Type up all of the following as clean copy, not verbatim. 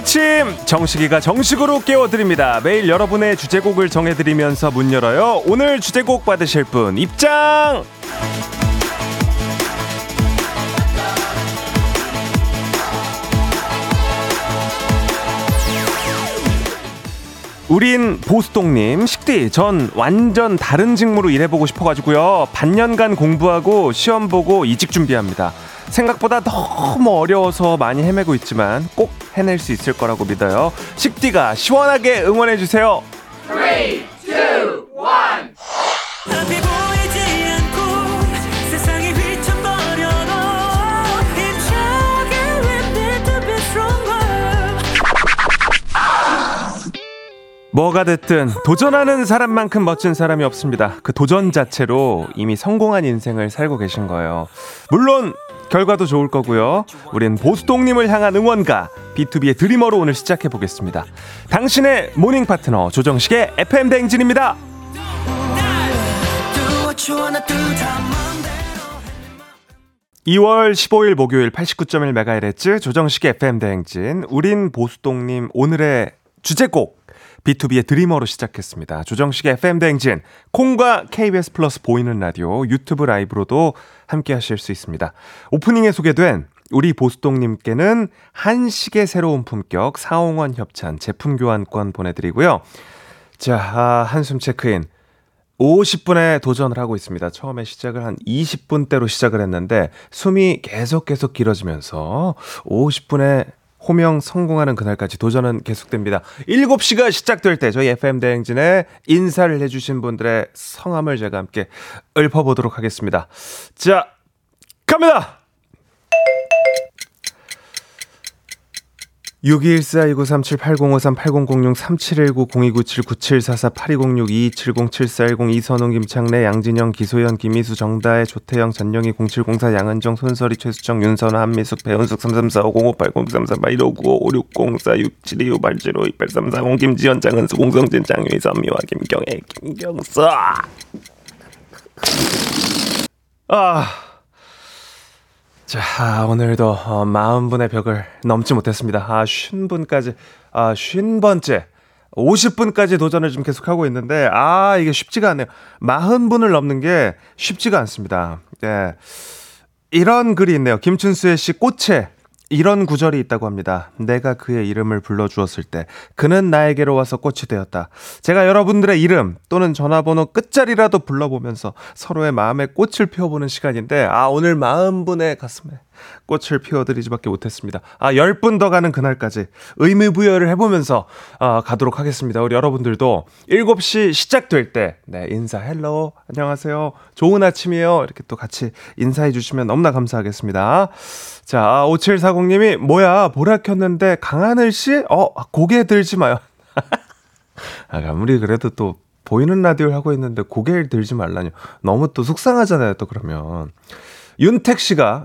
아침 정식이가 정식으로 깨워드립니다. 매일 여러분의 주제곡을 정해드리면서 문 열어요. 오늘 주제곡 받으실 분 입장. 우린 보수동님, 식디, 전 완전 다른 직무로 일해보고 싶어가지고요. 반년간 공부하고 시험 보고 이직 준비합니다. 생각보다 너무 어려워서 많이 헤매고 있지만 꼭 해낼 수 있을 거라고 믿어요. 식디가 시원하게 응원해주세요. 3, 2, 1 뭐가 됐든 도전하는 사람만큼 멋진 사람이 없습니다. 그 도전 자체로 이미 성공한 인생을 살고 계신 거예요. 물론 결과도 좋을 거고요. 우린 보수동님을 향한 응원가 B2B의 드리머로 오늘 시작해보겠습니다. 당신의 모닝 파트너 조정식의 FM 대행진입니다. 2월 15일 목요일 89.1MHz 조정식의 FM 대행진, 우린 보수동님 오늘의 주제곡 B2B의 드리머로 시작했습니다. 조정식의 FM 대행진, 콩과 KBS 플러스 보이는 라디오, 유튜브 라이브로도 함께 하실 수 있습니다. 오프닝에 소개된 우리 보수동님께는 한식의 새로운 품격 사홍원 협찬 제품 교환권 보내드리고요. 자, 한숨 체크인 50분에 도전을 하고 있습니다. 처음에 시작을 한 20분대로 시작을 했는데 숨이 계속 길어지면서 50분에 호명 성공하는 그날까지 도전은 계속됩니다. 7시가 시작될 때 저희 FM대행진에 인사를 해주신 분들의 성함을 제가 함께 읊어보도록 하겠습니다. 자, 갑니다! 6214-2937-8053-8006-3719-0297-9744-8206-2270-7410 이선웅, 김창래, 양진영, 기소연, 김희수, 정다혜, 조태영, 전영희, 0704, 양은정, 손설이, 최수정, 윤선아, 한미숙, 배은숙, 3345-0580-3382-5956-04-6725-872-830 김지연, 장은수, 공성진, 장유희, 선미화, 김경애, 김경수. 자, 오늘도 40분의 벽을 넘지 못했습니다. 50분까지, 50번째, 50분까지 도전을 좀 계속하고 있는데, 이게 쉽지가 않네요. 40분을 넘는 게 쉽지가 않습니다. 예. 이런 글이 있네요. 김춘수의 시 꽃에 이런 구절이 있다고 합니다. 내가 그의 이름을 불러주었을 때 그는 나에게로 와서 꽃이 되었다. 제가 여러분들의 이름 또는 전화번호 끝자리라도 불러보면서 서로의 마음에 꽃을 피워보는 시간인데, 오늘 40분의 가슴에 꽃을 피워드리지밖에 못했습니다. 10분 더 가는 그날까지 의미부여를 해보면서 가도록 하겠습니다. 우리 여러분들도 7시 시작될 때 인사, 헬로, 안녕하세요, 좋은 아침이에요, 이렇게 또 같이 인사해 주시면 너무나 감사하겠습니다. 자, 5740님이 뭐야, 보라 켰는데 강하늘 씨? 고개 들지 마요. 아무리 그래도 또 보이는 라디오를 하고 있는데 고개를 들지 말라뇨. 너무 또 속상하잖아요, 또 그러면. 윤택 씨가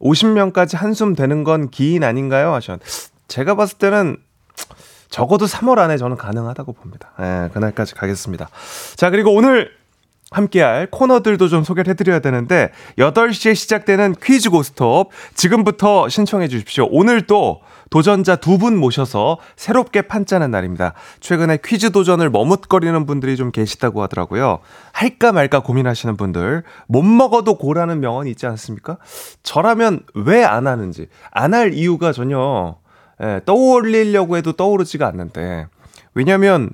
50명까지 한숨 되는 건 기인 아닌가요? 하셨는데 제가 봤을 때는 적어도 3월 안에 저는 가능하다고 봅니다. 그날까지 가겠습니다. 자, 그리고 오늘 함께할 코너들도 좀 소개를 해드려야 되는데 8시에 시작되는 퀴즈 고스톱 지금부터 신청해 주십시오. 오늘 또 도전자 2분 모셔서 새롭게 판짜는 날입니다. 최근에 퀴즈 도전을 머뭇거리는 분들이 좀 계시다고 하더라고요. 할까 말까 고민하시는 분들, 못 먹어도 고라는 명언이 있지 않습니까? 저라면 왜 안 하는지, 안 할 이유가 전혀 떠올리려고 해도 떠오르지가 않는데, 왜냐면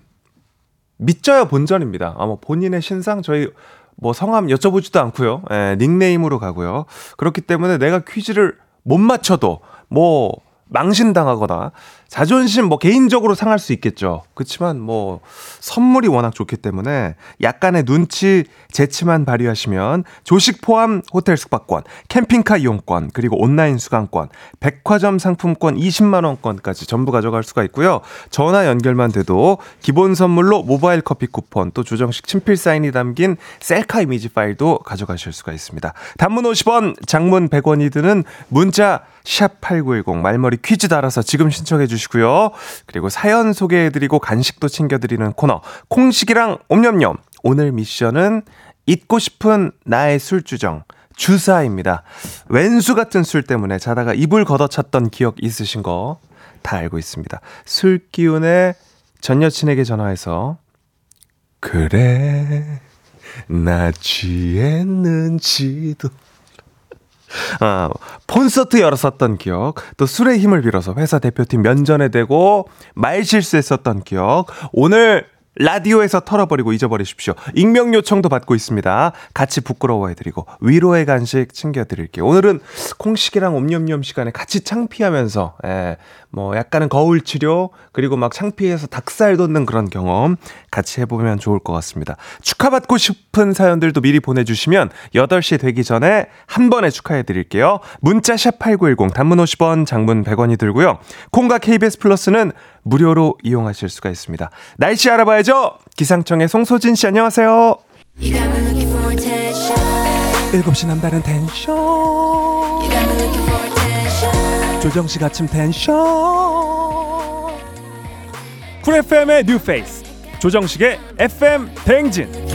믿져야 본전입니다. 본인의 신상, 저희 성함 여쭤보지도 않고요. 닉네임으로 가고요. 그렇기 때문에 내가 퀴즈를 못 맞춰도 망신당하거나 자존심 개인적으로 상할 수 있겠죠. 그렇지만 선물이 워낙 좋기 때문에 약간의 눈치, 재치만 발휘하시면 조식 포함 호텔 숙박권, 캠핑카 이용권, 그리고 온라인 수강권, 백화점 상품권 20만 원권까지 전부 가져갈 수가 있고요. 전화 연결만 돼도 기본 선물로 모바일 커피 쿠폰, 또 조정식 친필 사인이 담긴 셀카 이미지 파일도 가져가실 수가 있습니다. 단문 50원, 장문 100원이 드는 문자 샵8910 말머리 퀴즈 달아서 지금 신청해 주시고요. 그리고 사연 소개해드리고 간식도 챙겨드리는 코너 콩식이랑 옴념념, 오늘 미션은 잊고 싶은 나의 술주정 주사입니다. 왼수 같은 술 때문에 자다가 이불 걷어찼던 기억 있으신 거 다 알고 있습니다. 술기운에 전 여친에게 전화해서 그래 나 취했는지도 콘서트 열었었던 기억, 또 술의 힘을 빌어서 회사 대표팀 면전에 대고 말실수했었던 기억, 오늘 라디오에서 털어버리고 잊어버리십시오. 익명 요청도 받고 있습니다. 같이 부끄러워해드리고 위로의 간식 챙겨드릴게요. 오늘은 콩식이랑 옴념념 시간에 같이 창피하면서 뭐 약간은 거울치료 그리고 막 창피해서 닭살 돋는 그런 경험 같이 해보면 좋을 것 같습니다. 축하받고 싶은 사연들도 미리 보내주시면 8시 되기 전에 한 번에 축하해드릴게요. 문자 샵8910 단문 50원 장문 100원이 들고요. 콩과 KBS 플러스는 무료로 이용하실 수가 있습니다. 날씨 알아봐야죠. 기상청의 송소진 씨 안녕하세요. 7시 남다른 텐션, 조정식 아침 텐션, 쿨 FM의 뉴 페이스 조정식의 FM 대행진.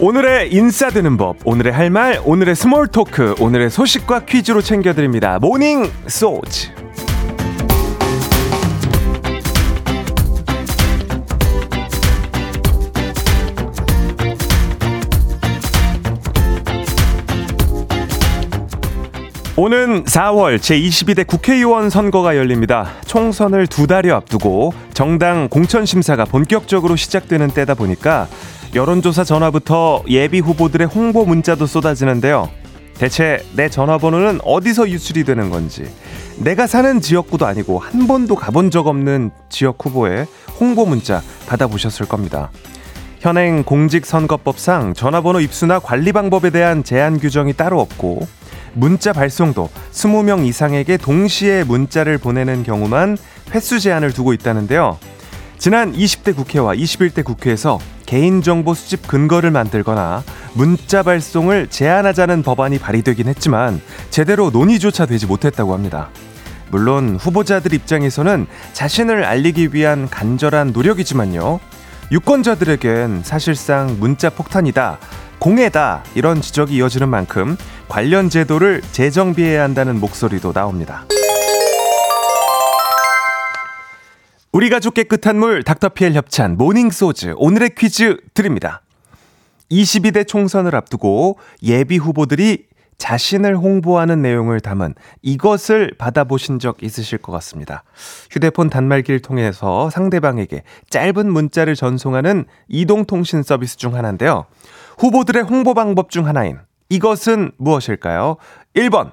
오늘의 인싸되는 법, 오늘의 할 말, 오늘의 스몰 토크, 오늘의 소식과 퀴즈로 챙겨드립니다. 모닝 소즈. 오는 4월 제22대 국회의원 선거가 열립니다. 총선을 2달여 앞두고 정당 공천심사가 본격적으로 시작되는 때다 보니까 여론조사 전화부터 예비 후보들의 홍보 문자도 쏟아지는데요. 대체 내 전화번호는 어디서 유출이 되는 건지, 내가 사는 지역구도 아니고 한 번도 가본 적 없는 지역 후보의 홍보 문자 받아보셨을 겁니다. 현행 공직선거법상 전화번호 입수나 관리 방법에 대한 제한 규정이 따로 없고 문자 발송도 20명 이상에게 동시에 문자를 보내는 경우만 횟수 제한을 두고 있다는데요. 지난 20대 국회와 21대 국회에서 개인정보 수집 근거를 만들거나 문자 발송을 제한하자는 법안이 발의되긴 했지만 제대로 논의조차 되지 못했다고 합니다. 물론 후보자들 입장에서는 자신을 알리기 위한 간절한 노력이지만요, 유권자들에겐 사실상 문자 폭탄이다, 공해다 이런 지적이 이어지는 만큼 관련 제도를 재정비해야 한다는 목소리도 나옵니다. 우리 가족 깨끗한 물 닥터피엘 협찬 모닝소즈 오늘의 퀴즈 드립니다. 22대 총선을 앞두고 예비 후보들이 자신을 홍보하는 내용을 담은 이것을 받아보신 적 있으실 것 같습니다. 휴대폰 단말기를 통해서 상대방에게 짧은 문자를 전송하는 이동통신 서비스 중 하나인데요. 후보들의 홍보 방법 중 하나인 이것은 무엇일까요? 1번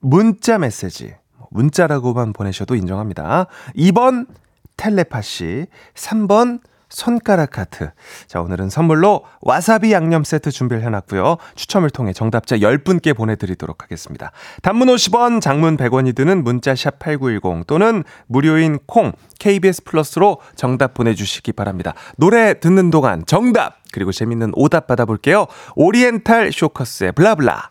문자 메시지, 문자라고만 보내셔도 인정합니다. 2번 텔레파시, 3번 손가락 하트. 자, 오늘은 선물로 와사비 양념 세트 준비를 해놨고요. 추첨을 통해 정답자 10분께 보내드리도록 하겠습니다. 단문 50원, 장문 100원이 드는 문자 샵 8910 또는 무료인 콩, KBS 플러스로 정답 보내주시기 바랍니다. 노래 듣는 동안 정답 그리고 재밌는 오답 받아볼게요. 오리엔탈 쇼커스의 블라블라.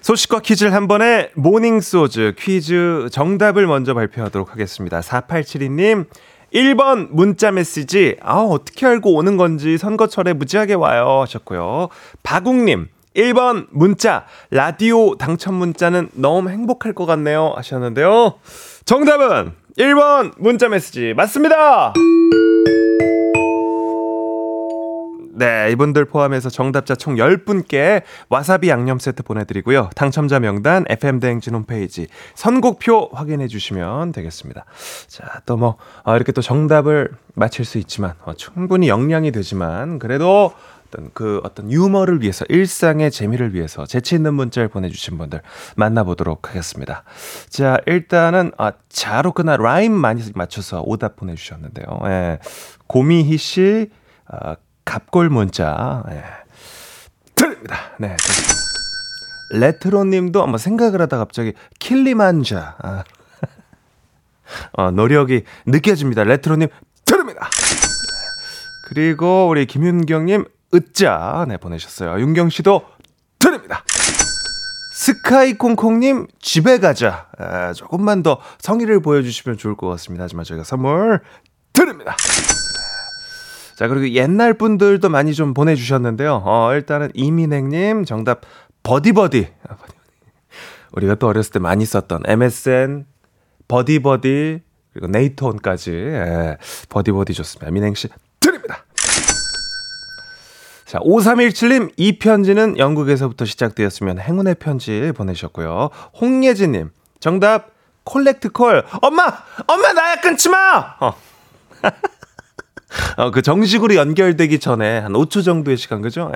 소식과 퀴즈를 한 번에 모닝소즈 퀴즈 정답을 먼저 발표하도록 하겠습니다. 4872님 1번 문자메시지, 어떻게 알고 오는 건지 선거철에 무지하게 와요 하셨고요. 바국님 1번 문자, 라디오 당첨 문자는 너무 행복할 것 같네요 하셨는데요. 정답은 1번 문자메시지 맞습니다. 네, 이분들 포함해서 정답자 총 10분께 와사비 양념 세트 보내드리고요. 당첨자 명단 FM 대행진 홈페이지 선곡표 확인해 주시면 되겠습니다. 자, 또 뭐 이렇게 또 정답을 맞힐 수 있지만 충분히 역량이 되지만 그래도 어떤 유머를 위해서, 일상의 재미를 위해서 재치 있는 문자를 보내주신 분들 만나보도록 하겠습니다. 자, 일단은 자로그나 라임 많이 맞춰서 오답 보내주셨는데요. 예, 고미희 씨 갑골 문자 드립니다. 네, 레트로님도 아마 생각을 하다 갑자기 킬리만자 노력이 느껴집니다. 레트로님 드립니다. 그리고 우리 김윤경님 으짜 네 보내셨어요. 윤경씨도 드립니다. 스카이콩콩님 집에 가자, 조금만 더 성의를 보여주시면 좋을 것 같습니다. 하지만 저희가 선물 드립니다. 자, 그리고 옛날 분들도 많이 좀 보내주셨는데요. 일단은 이민행님 정답 버디버디. 우리가 또 어렸을 때 많이 썼던 MSN 버디버디, 그리고 네이톤까지 버디버디 좋습니다. 민행씨 드립니다. 자, 5317님 이 편지는 영국에서부터 시작되었으면 행운의 편지 보내셨고요. 홍예진님 정답 콜렉트콜. 엄마 나야 끊지마. 그 정식으로 연결되기 전에 한 5초 정도의 시간, 그죠?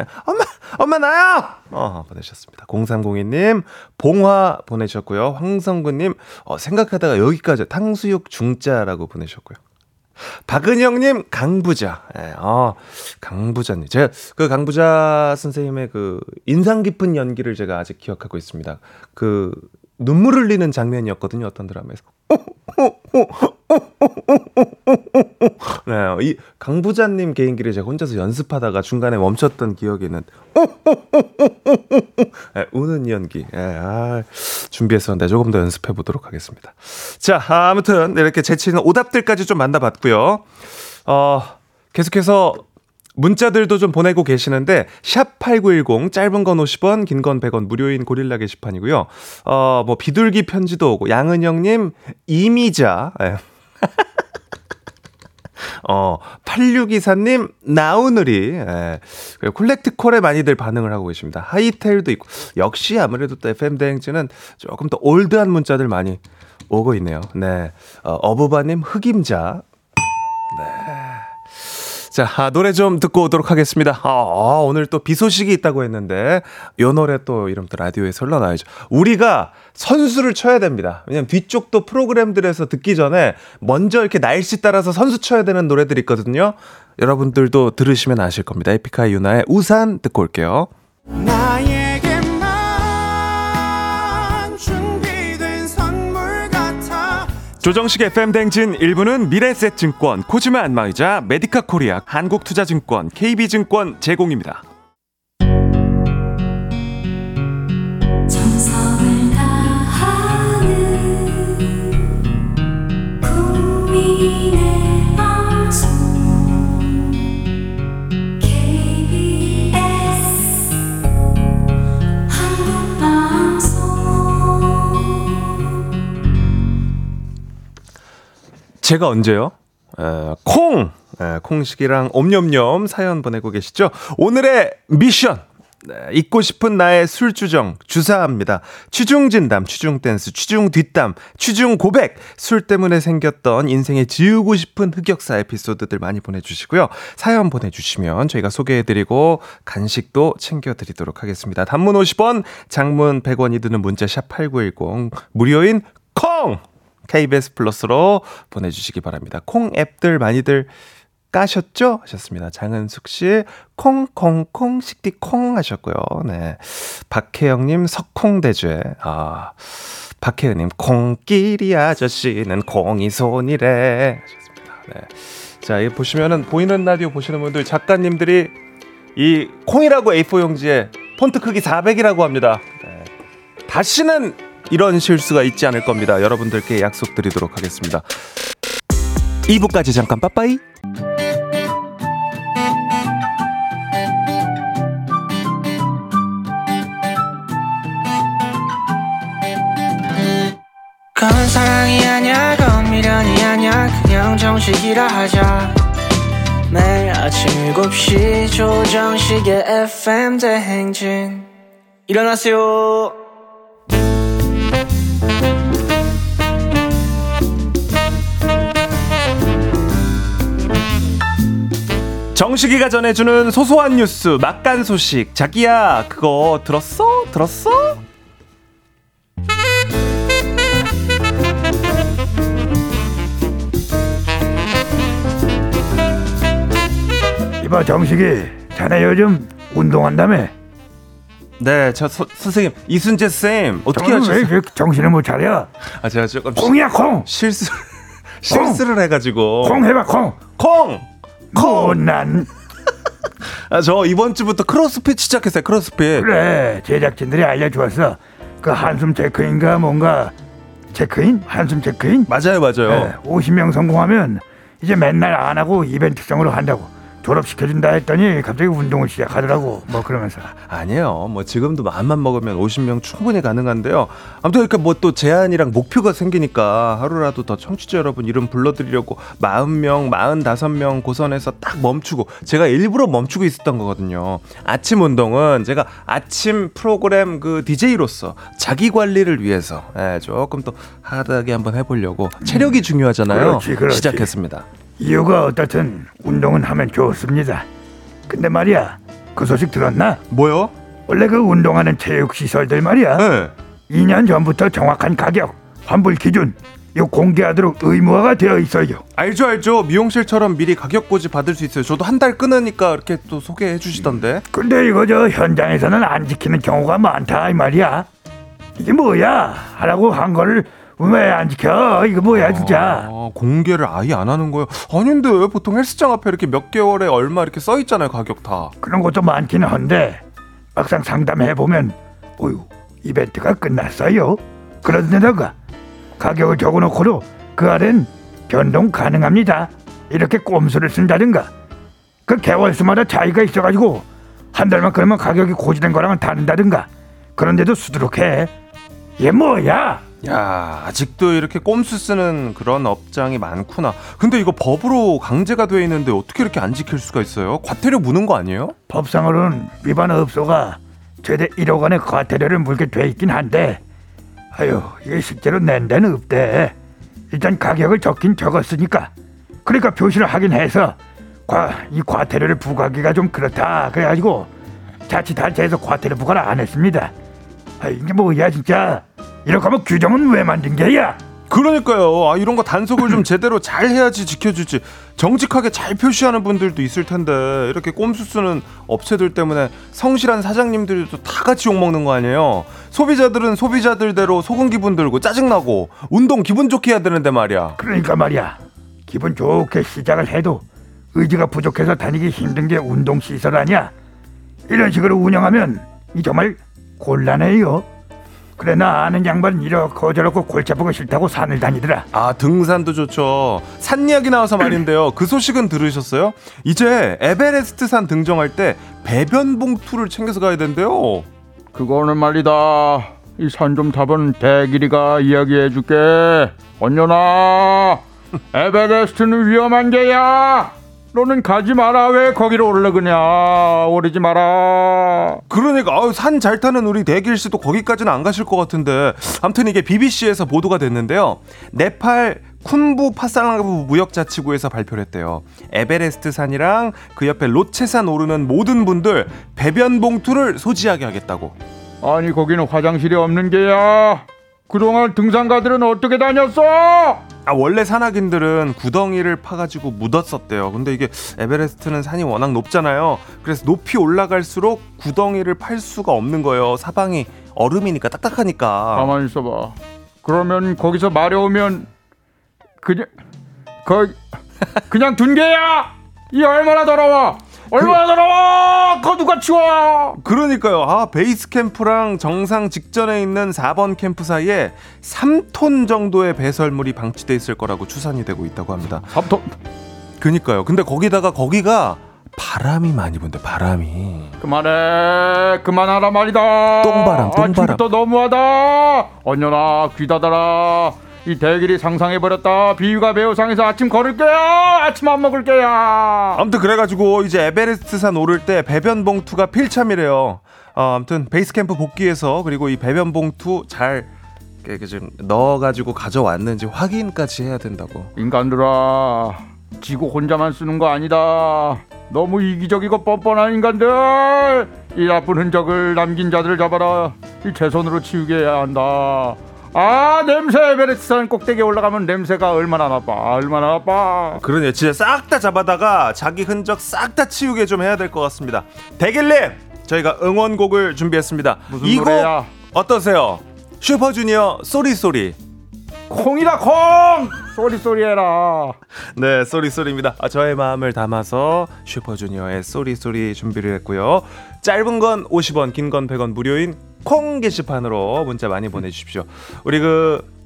엄마 나야! 보내셨습니다. 0302님, 봉화 보내셨고요. 황성구님, 생각하다가 여기까지 탕수육 중짜라고 보내셨고요. 박은영님, 강부자. 강부자님. 제가 그 강부자 선생님의 그 인상 깊은 연기를 제가 아직 기억하고 있습니다. 그 눈물 흘리는 장면이었거든요. 어떤 드라마에서. 네, 이 강부자님 개인기를 제가 혼자서 연습하다가 중간에 멈췄던 기억이 있는데 네, 우는 연기. 네, 준비했었는데 조금 더 연습해보도록 하겠습니다. 자, 아무튼 이렇게 재치있는 오답들까지 좀 만나봤고요. 계속해서 문자들도 좀 보내고 계시는데 샵8910 짧은 건 50원, 긴 건 100원 무료인 고릴라 게시판이고요. 뭐 비둘기 편지도 오고 양은영님 이미자 8624님 나우느리 콜렉트콜에 많이들 반응을 하고 계십니다. 하이텔도 있고 역시 아무래도 또 FM대행진은 조금 더 올드한 문자들 많이 오고 있네요. 네, 어부바님 흑임자. 네. 자, 노래 좀 듣고 오도록 하겠습니다. 오늘 또 비 소식이 있다고 했는데 요 노래 또 이러면 또 라디오에서 흘러나와야죠. 우리가 선수를 쳐야 됩니다. 왜냐면 뒤쪽도 프로그램들에서 듣기 전에 먼저 이렇게 날씨 따라서 선수 쳐야 되는 노래들이 있거든요. 여러분들도 들으시면 아실 겁니다. 에픽하이 유나의 우산 듣고 올게요. 나에게만 준비된 선물 같아. 조정식 FM 대행진 1부는 미래에셋증권, 코지마 안마의자, 메디카 코리아, 한국투자증권, KB증권 제공입니다. 제가 언제요? 콩! 콩식이랑 옴념념 사연 보내고 계시죠? 오늘의 미션! 잊고 싶은 나의 술주정 주사합니다. 취중진담, 취중댄스, 취중뒷담, 취중고백, 술 때문에 생겼던 인생에 지우고 싶은 흑역사 에피소드들 많이 보내주시고요. 사연 보내주시면 저희가 소개해드리고 간식도 챙겨드리도록 하겠습니다. 단문 50원, 장문 100원이 드는 문자 샵8910 무료인 콩! KBS 플러스로 보내주시기 바랍니다. 콩 앱들 많이들 까셨죠? 하셨습니다. 장은숙 씨, 콩콩콩, 식디콩 하셨고요. 네. 박혜영님, 석콩대죄. 아, 박혜은님, 콩끼리 아저씨는 콩이 손이래. 하셨습니다. 네. 자, 여기 보시면은, 보이는 라디오 보시는 분들, 작가님들이 이 콩이라고 A4용지에 폰트 크기 400이라고 합니다. 네. 다시는 이런 실수가 있지 않을 겁니다. 여러분들께 약속드리도록 하겠습니다. 2부까지 잠깐 빠빠이. 그건 사랑이 아니야, 그건 미련이 아니야, 그냥 정식이라 하자. 매일 아침 7시 조정식의 FM 대행진. 일어나세요. 정식이가 전해주는 소소한 뉴스, 막간 소식. 자기야, 그거 들었어? 들었어? 이봐 정식이, 자네 요즘 운동한다며? 네, 저 선생님, 이순재 쌤 어떻게 하셨어요? 왜 정신을 못 차려? 아, 제가 조금 콩이야 콩. 실수를 해가지고. 콩 해봐 콩. 콩. 코난. 아, 저 이번 주부터 크로스핏 시작했어요. 크로스핏. 그래, 제작진들이 알려주었어. 그 한숨 체크인가 뭔가. 체크인? 한숨 체크인? 맞아요, 맞아요. 네, 50명 성공하면 이제 맨날 안 하고 이벤트성으로 한다고. 졸업시켜준다 했더니 갑자기 운동을 시작하더라고. 뭐 그러면서. 아니에요. 뭐 지금도 마음만 먹으면 50명 충분히 가능한데요. 아무튼 그러니까 뭐 또 제한이랑 목표가 생기니까 하루라도 더 청취자 여러분 이름 불러드리려고 40명, 45명 고선에서 딱 멈추고, 제가 일부러 멈추고 있었던 거거든요. 아침 운동은 제가 아침 프로그램 그 DJ로서 자기 관리를 위해서 조금 또 하다게 한번 해보려고. 체력이 중요하잖아요. 그렇지, 그렇지. 시작했습니다. 이유가 어떻든 운동은 하면 좋습니다. 근데 말이야, 그 소식 들었나? 뭐요? 원래 그 운동하는 체육시설들 말이야, 네. 2년 전부터 정확한 가격, 환불 기준 이거 공개하도록 의무화가 되어 있어요. 알죠, 알죠. 미용실처럼 미리 가격 고지 받을 수 있어요. 저도 한 달 끊으니까 이렇게 또 소개해 주시던데. 근데 이거 저 현장에서는 안 지키는 경우가 많다 이 말이야. 이게 뭐야? 하라고 한 거를 왜 안 지켜? 이거 뭐야 진짜. 아, 공개를 아예 안 하는 거예요? 아닌데, 보통 헬스장 앞에 이렇게 몇 개월에 얼마 이렇게 써 있잖아요, 가격 다. 그런 것도 많기는 한데 막상 상담해 보면 어휴, 이벤트가 끝났어요. 그런데다가 가격을 적어놓고도 그 아래는 변동 가능합니다, 이렇게 꼼수를 쓴다든가. 그 개월수마다 차이가 있어가지고 한 달만 그러면 가격이 고지된 거랑은 다른다든가. 그런데도 수두룩해. 얘 뭐야? 야, 아직도 이렇게 꼼수 쓰는 그런 업장이 많구나. 근데 이거 법으로 강제가 돼 있는데 어떻게 이렇게 안 지킬 수가 있어요? 과태료 무는 거 아니에요? 법상으로는 위반 업소가 최대 1억 원의 과태료를 물게 돼 있긴 한데, 아유, 이게 실제로 낸 데는 없대. 일단 가격을 적긴 적었으니까, 그러니까 표시를 하긴 해서 이 과태료를 부과하기가 좀 그렇다 그래가지고 자치단체에서 과태료 부과를 안 했습니다. 아, 이게 뭐야 진짜. 이렇게 하면 규정은 왜 만든 게야? 그러니까요. 아, 이런 거 단속을 좀 제대로 잘 해야지 지켜주지. 정직하게 잘 표시하는 분들도 있을 텐데 이렇게 꼼수 쓰는 업체들 때문에 성실한 사장님들도 다 같이 욕먹는 거 아니에요. 소비자들은 소비자들대로 속은 기분 들고 짜증나고, 운동 기분 좋게 해야 되는데 말이야. 그러니까 말이야, 기분 좋게 시작을 해도 의지가 부족해서 다니기 힘든 게 운동시설 아니야. 이런 식으로 운영하면 정말 곤란해요. 그래, 나 아는 양반은 이렇고 저렇고 골치 아프고 싫다고 산을 다니더라. 아, 등산도 좋죠. 산 이야기 나와서 말인데요, 그 소식은 들으셨어요? 이제 에베레스트 산 등정할 때 배변 봉투를 챙겨서 가야 된대요. 그거는 말이다, 이 산 좀 타본 대길이가 이야기해줄게. 언녀나, 에베레스트는 위험한 게야. 너는 가지 마라. 왜 거기로 올라가냐. 오르지 마라. 그러니까 산 잘 타는 우리 대길씨도 거기까지는 안 가실 것 같은데. 아무튼 이게 BBC에서 보도가 됐는데요, 네팔 쿤부 파살라부 무역자치구에서 발표를 했대요. 에베레스트 산이랑 그 옆에 로체산 오르는 모든 분들 배변 봉투를 소지하게 하겠다고. 아니, 거기는 화장실이 없는 게야. 그동안 등산가들은 어떻게 다녔어? 아, 원래 산악인들은 구덩이를 파가지고 묻었었대요. 근데 이게 에베레스트는 산이 워낙 높잖아요. 그래서 높이 올라갈수록 구덩이를 팔 수가 없는 거예요. 사방이 얼음이니까 딱딱하니까. 가만히 있어봐. 그러면 거기서 마려우면 그냥 둔 개야. 이 얼마나 더러워. 얼마나 더러워. 그거 누가 치워. 그러니까요. 아, 베이스 캠프랑 정상 직전에 있는 4번 캠프 사이에 3톤 정도의 배설물이 방치돼 있을 거라고 추산이 되고 있다고 합니다. 3톤. 그러니까요. 근데 거기가 바람이 많이 분대. 바람이. 그만해. 그만하라 말이다. 똥바람. 아, 진짜 너무하다. 언녀나 귀 닫아라. 이 대길이 상상해버렸다. 비위가 배우상에서 아침 걸을게요. 아침 안 먹을게요. 아무튼 그래가지고 이제 에베레스트산 오를 때 배변 봉투가 필참이래요. 아무튼 베이스캠프 복귀해서 그리고 이 배변 봉투 잘 좀 넣어가지고 가져왔는지 확인까지 해야 된다고. 인간들아, 지구 혼자만 쓰는 거 아니다. 너무 이기적이고 뻔뻔한 인간들. 이 나쁜 흔적을 남긴 자들을 잡아라. 이 제 손으로 치우게 해야 한다. 아, 냄새. 에베레스트산 꼭대기에 올라가면 냄새가 얼마나 나빠. 그러네. 진짜 싹 다 잡아다가 자기 흔적 싹 다 치우게 좀 해야 될 것 같습니다. 대길님, 저희가 응원곡을 준비했습니다. 무슨 이 노래야? 곡 어떠세요? 슈퍼주니어 쏘리쏘리. 콩이다 콩. 쏘리쏘리 해라. 네, 쏘리쏘리입니다. 아, 저의 마음을 담아서 슈퍼주니어의 쏘리쏘리 준비를 했고요. 짧은 건 50원, 긴 건 100원 무료인 콩 게시판으로 문자 많이 보내주십시오. 우리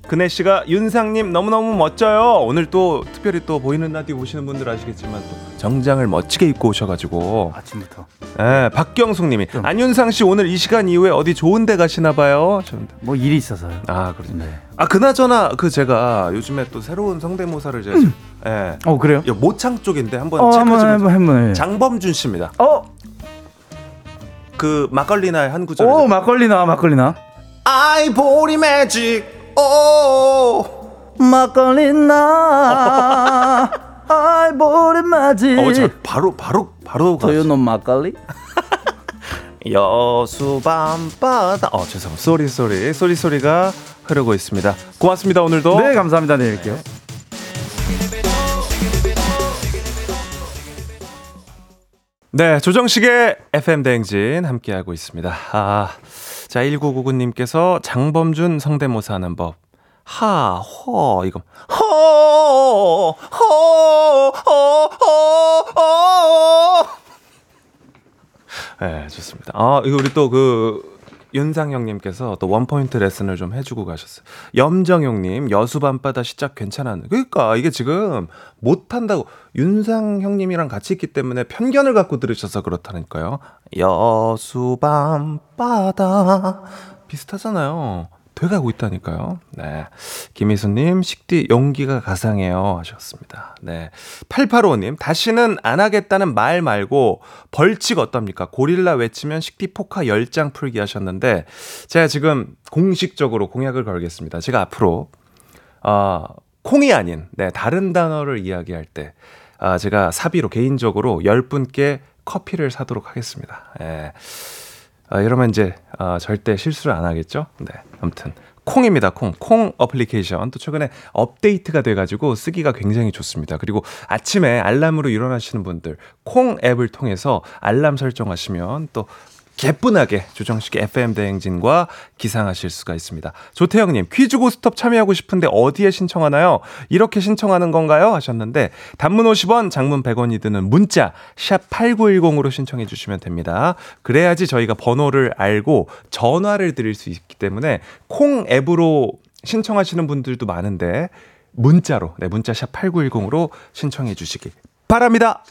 그네씨가 윤상님 너무너무 멋져요. 오늘 또 특별히 또 보이는 라디오 오시는 분들 아시겠지만 또 정장을 멋지게 입고 오셔가지고 아침부터. 네, 박경숙님이 안윤상씨 오늘 이 시간 이후에 어디 좋은데 가시나봐요. 뭐 일이 있어서요. 아, 그렇죠. 네. 아, 그나저나 그 제가 요즘에 또 새로운 성대모사를 제가 네. 어, 그래요? 모창 쪽인데 한번 체크 좀 해보세요. 장범준 씨입니다. 그 막걸리나의 한 구절. 오, 막걸리나. 아이보리 매직. 오, 막걸리나. 아이보리 매직. 자, 바로. Do you know 막걸리? 여수밤바다. 죄송합니다. 쏘리가 흐르고 있습니다. 고맙습니다. 오늘도. 네, 감사합니다. 내일 뵐게요. 네. 네, 조정식의 FM 대행진 함께하고 있습니다. 아, 자, 1999님께서 장범준 성대모사하는 법. 하허 이거 허허허허허. 네, 좋습니다. 아, 이거 우리 또 윤상형님께서 또 원포인트 레슨을 좀 해주고 가셨어요. 염정용님, 여수밤바다 시작 괜찮았네. 그러니까 이게 지금 못한다고. 윤상형님이랑 같이 있기 때문에 편견을 갖고 들으셔서 그렇다니까요. 여수밤바다 비슷하잖아요. 돼가고 있다니까요. 네, 김희수님, 식디 용기가 가상해요 하셨습니다. 네, 8855님, 다시는 안 하겠다는 말 말고 벌칙 어떻습니까? 고릴라 외치면 식디 포카 10장 풀기 하셨는데, 제가 지금 공식적으로 공약을 걸겠습니다. 제가 앞으로 콩이 아닌 다른 단어를 이야기할 때 제가 사비로 개인적으로 10분께 커피를 사도록 하겠습니다. 네. 이러면 이제 절대 실수를 안 하겠죠? 네, 아무튼 콩입니다. 콩 어플리케이션 또 최근에 업데이트가 돼가지고 쓰기가 굉장히 좋습니다. 그리고 아침에 알람으로 일어나시는 분들 콩 앱을 통해서 알람 설정하시면 또 개뿐하게 조정식의 FM 대행진과 기상하실 수가 있습니다. 조태영님, 퀴즈 고스톱 참여하고 싶은데 어디에 신청하나요? 이렇게 신청하는 건가요? 하셨는데 단문 50원, 장문 100원이 드는 문자 샵 8910으로 신청해 주시면 됩니다. 그래야지 저희가 번호를 알고 전화를 드릴 수 있기 때문에 콩 앱으로 신청하시는 분들도 많은데 문자로, 네, 문자 샵 8910으로 신청해 주시기 바랍니다.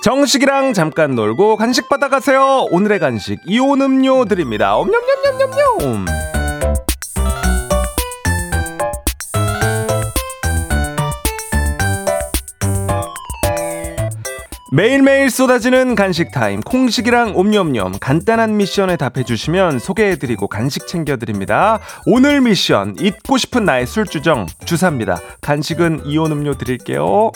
정식이랑 잠깐 놀고 간식 받아가세요. 오늘의 간식 이온 음료 드립니다. 엄냠냠냠냠냠. 매일매일 쏟아지는 간식 타임 콩식이랑 옴념념. 간단한 미션에 답해주시면 소개해드리고 간식 챙겨드립니다. 오늘 미션, 잊고 싶은 나의 술주정 주사입니다. 간식은 이온 음료 드릴게요.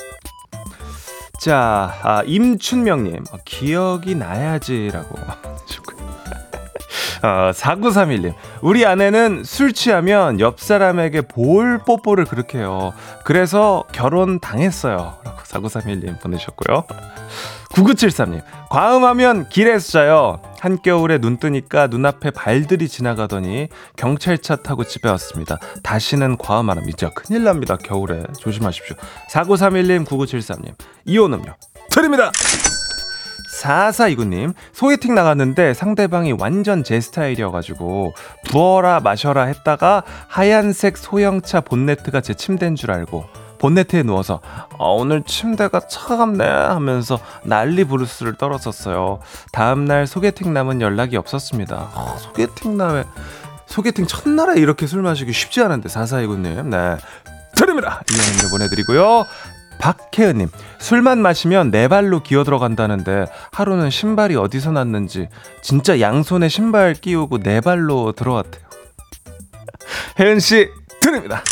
자, 임춘명님, 기억이 나야지라고 4931님. 우리 아내는 술 취하면 옆 사람에게 볼 뽀뽀를 그렇게 해요. 그래서 결혼 당했어요. 라고 4931님 보내셨고요. 9973님. 과음하면 길에서 자요. 한겨울에 눈 뜨니까 눈앞에 발들이 지나가더니 경찰차 타고 집에 왔습니다. 다시는 과음 안 합니다. 큰일 납니다. 겨울에 조심하십시오. 4931님 9973님. 이온음료 드립니다. 4429님. 소개팅 나갔는데 상대방이 완전 제 스타일이어가지고 부어라 마셔라 했다가 하얀색 소형차 본네트가 제 침대인 줄 알고 본네트에 누워서 오늘 침대가 차갑네 하면서 난리 부르스를 떨었었어요. 다음날 소개팅 남은 연락이 없었습니다. 소개팅 첫날에 이렇게 술 마시기 쉽지 않은데 4429님 네 드립니다. 이 형님도 보내드리고요. 박혜은님. 술만 마시면 네 발로 기어들어간다는데 하루는 신발이 어디서 났는지 진짜 양손에 신발 끼우고 네 발로 들어왔대요. 혜은씨 드립니다.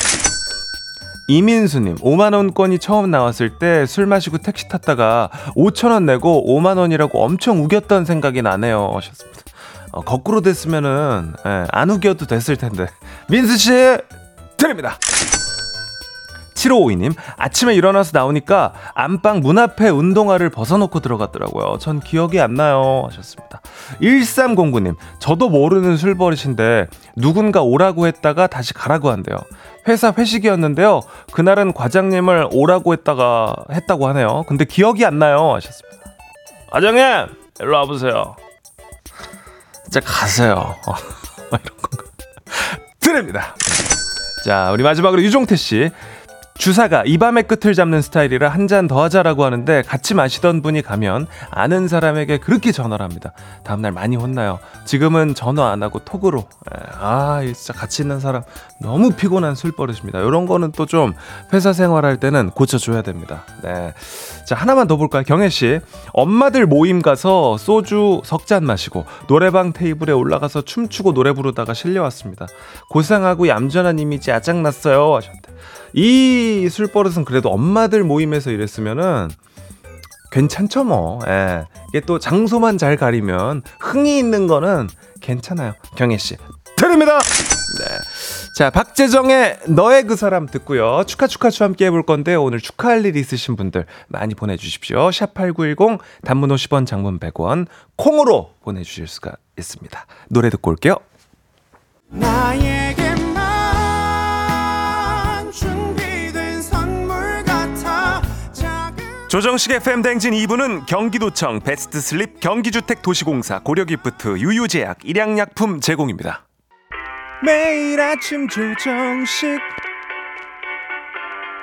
이민수님. 5만원권이 처음 나왔을 때 술 마시고 택시 탔다가 5천원 내고 5만원이라고 엄청 우겼던 생각이 나네요 하셨습니다. 거꾸로 됐으면은 안 우겨도 됐을 텐데 민수씨 드립니다. 7552님. 아침에 일어나서 나오니까 안방 문 앞에 운동화를 벗어놓고 들어갔더라고요. 전 기억이 안 나요 하셨습니다. 1309님. 저도 모르는 술 버릇인데 누군가 오라고 했다가 다시 가라고 한대요. 회사 회식이었는데요. 그날은 과장님을 오라고 했다고 하네요. 근데 기억이 안 나요 하셨습니다. 과장님 일로 와보세요. 이제 가세요. 이런 건가 드립니다. 자 우리 마지막으로 유종태씨. 주사가 이 밤의 끝을 잡는 스타일이라 한 잔 더 하자라고 하는데 같이 마시던 분이 가면 아는 사람에게 그렇게 전화를 합니다. 다음날 많이 혼나요. 지금은 전화 안 하고 톡으로. 진짜 같이 있는 사람 너무 피곤한 술 버릇입니다. 이런 거는 또 좀 회사 생활할 때는 고쳐줘야 됩니다. 네, 자 하나만 더 볼까요? 경혜씨. 엄마들 모임 가서 소주 석잔 마시고 노래방 테이블에 올라가서 춤추고 노래 부르다가 실려왔습니다. 고상하고 얌전한 이미지 아작났어요 하셨대. 이 술버릇은 그래도 엄마들 모임에서 이랬으면은 괜찮죠 뭐. 예. 이게 또 장소만 잘 가리면 흥이 있는 거는 괜찮아요. 경혜씨 드립니다. 네. 자 박재정의 너의 그 사람 듣고요. 축하 함께 해볼 건데 오늘 축하할 일 있으신 분들 많이 보내주십시오. 샵8910 단문 50원 장문 100원 콩으로 보내주실 수가 있습니다. 노래 듣고 올게요. 나에게 조정식 FM 대행진 2부는 경기도청, 베스트슬립, 경기주택도시공사, 고려기프트, 유유제약, 일양약품 제공입니다. 매일 아침 조정식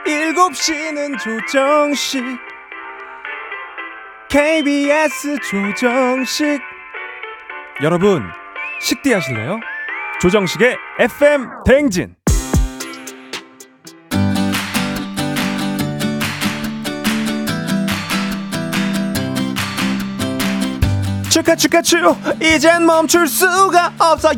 7시는 조정식 KBS 조정식 여러분 식대 하실래요? 조정식의 FM 대행진. 축하 이젠 멈출 수가 없어요.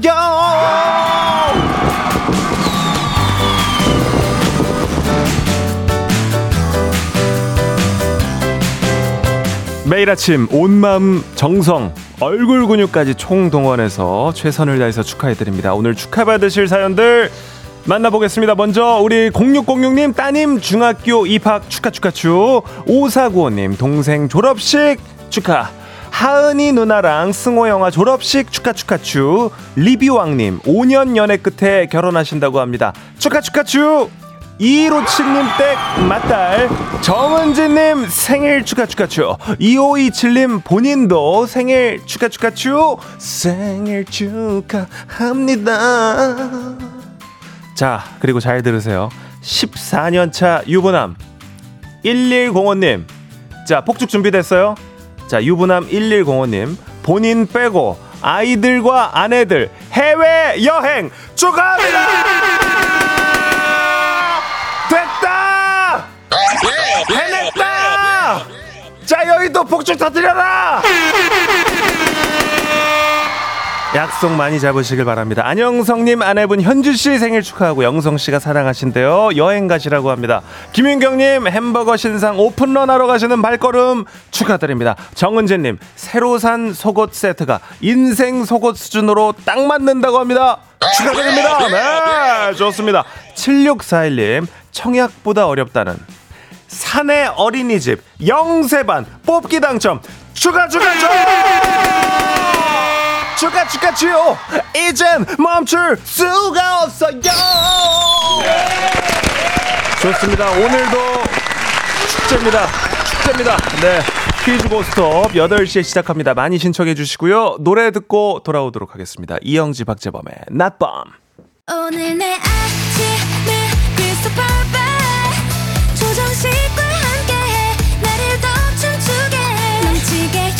매일 아침 온 마음 정성 얼굴 근육까지 총동원해서 최선을 다해서 축하해드립니다. 오늘 축하받으실 사연들 만나보겠습니다. 먼저 우리 0606님 따님 중학교 입학 축하 5495님 동생 졸업식 축하 하은이 누나랑 승호 영화 졸업식 축하 리비왕님 5년 연애 끝에 결혼하신다고 합니다. 축하 2157님 댁 맏딸 정은지님 생일 축하 2527님 본인도 생일 축하 생일 축하합니다. 자 그리고 잘 들으세요. 14년차 유부남 1105님 자 폭죽 준비됐어요? 자 유부남 1105님 본인 빼고 아이들과 아내들 해외여행 축하합니다. 됐다 해냈다. 자 여의도 폭죽 터뜨려라. 약속 많이 잡으시길 바랍니다. 안영성님 아내분 현주씨 생일 축하하고 영성씨가 사랑하신대요. 여행 가시라고 합니다. 김윤경님 햄버거 신상 오픈런 하러 가시는 발걸음 축하드립니다. 정은진님 새로 산 속옷 세트가 인생 속옷 수준으로 딱 맞는다고 합니다. 축하드립니다. 네, 좋습니다. 7641님 청약보다 어렵다는 산의 어린이집 영세반 뽑기 당첨 축하 이젠 멈출 수가 없어요. 좋습니다. 오늘도 축제입니다. 네, 퀴즈 고스톱 8시에 시작합니다. 많이 신청해 주시고요. 노래 듣고 돌아오도록 하겠습니다. 이영지 박재범의 낮밤. 오늘 내 아침을 crystal perfect 조정식과 함께해 나를 더 춤추게 해 넘치게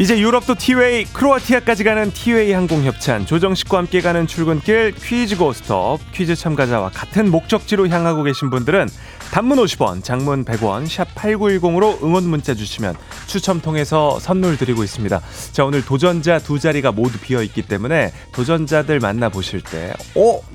이제 유럽도 티웨이, 크로아티아까지 가는 티웨이 항공협찬, 조정식과 함께 가는 출근길 퀴즈 고스톱. 퀴즈 참가자와 같은 목적지로 향하고 계신 분들은 단문 50원, 장문 100원, 샵 8910으로 응원 문자 주시면 추첨 통해서 선물 드리고 있습니다. 자, 오늘 도전자 두 자리가 모두 비어있기 때문에 도전자들 만나보실 때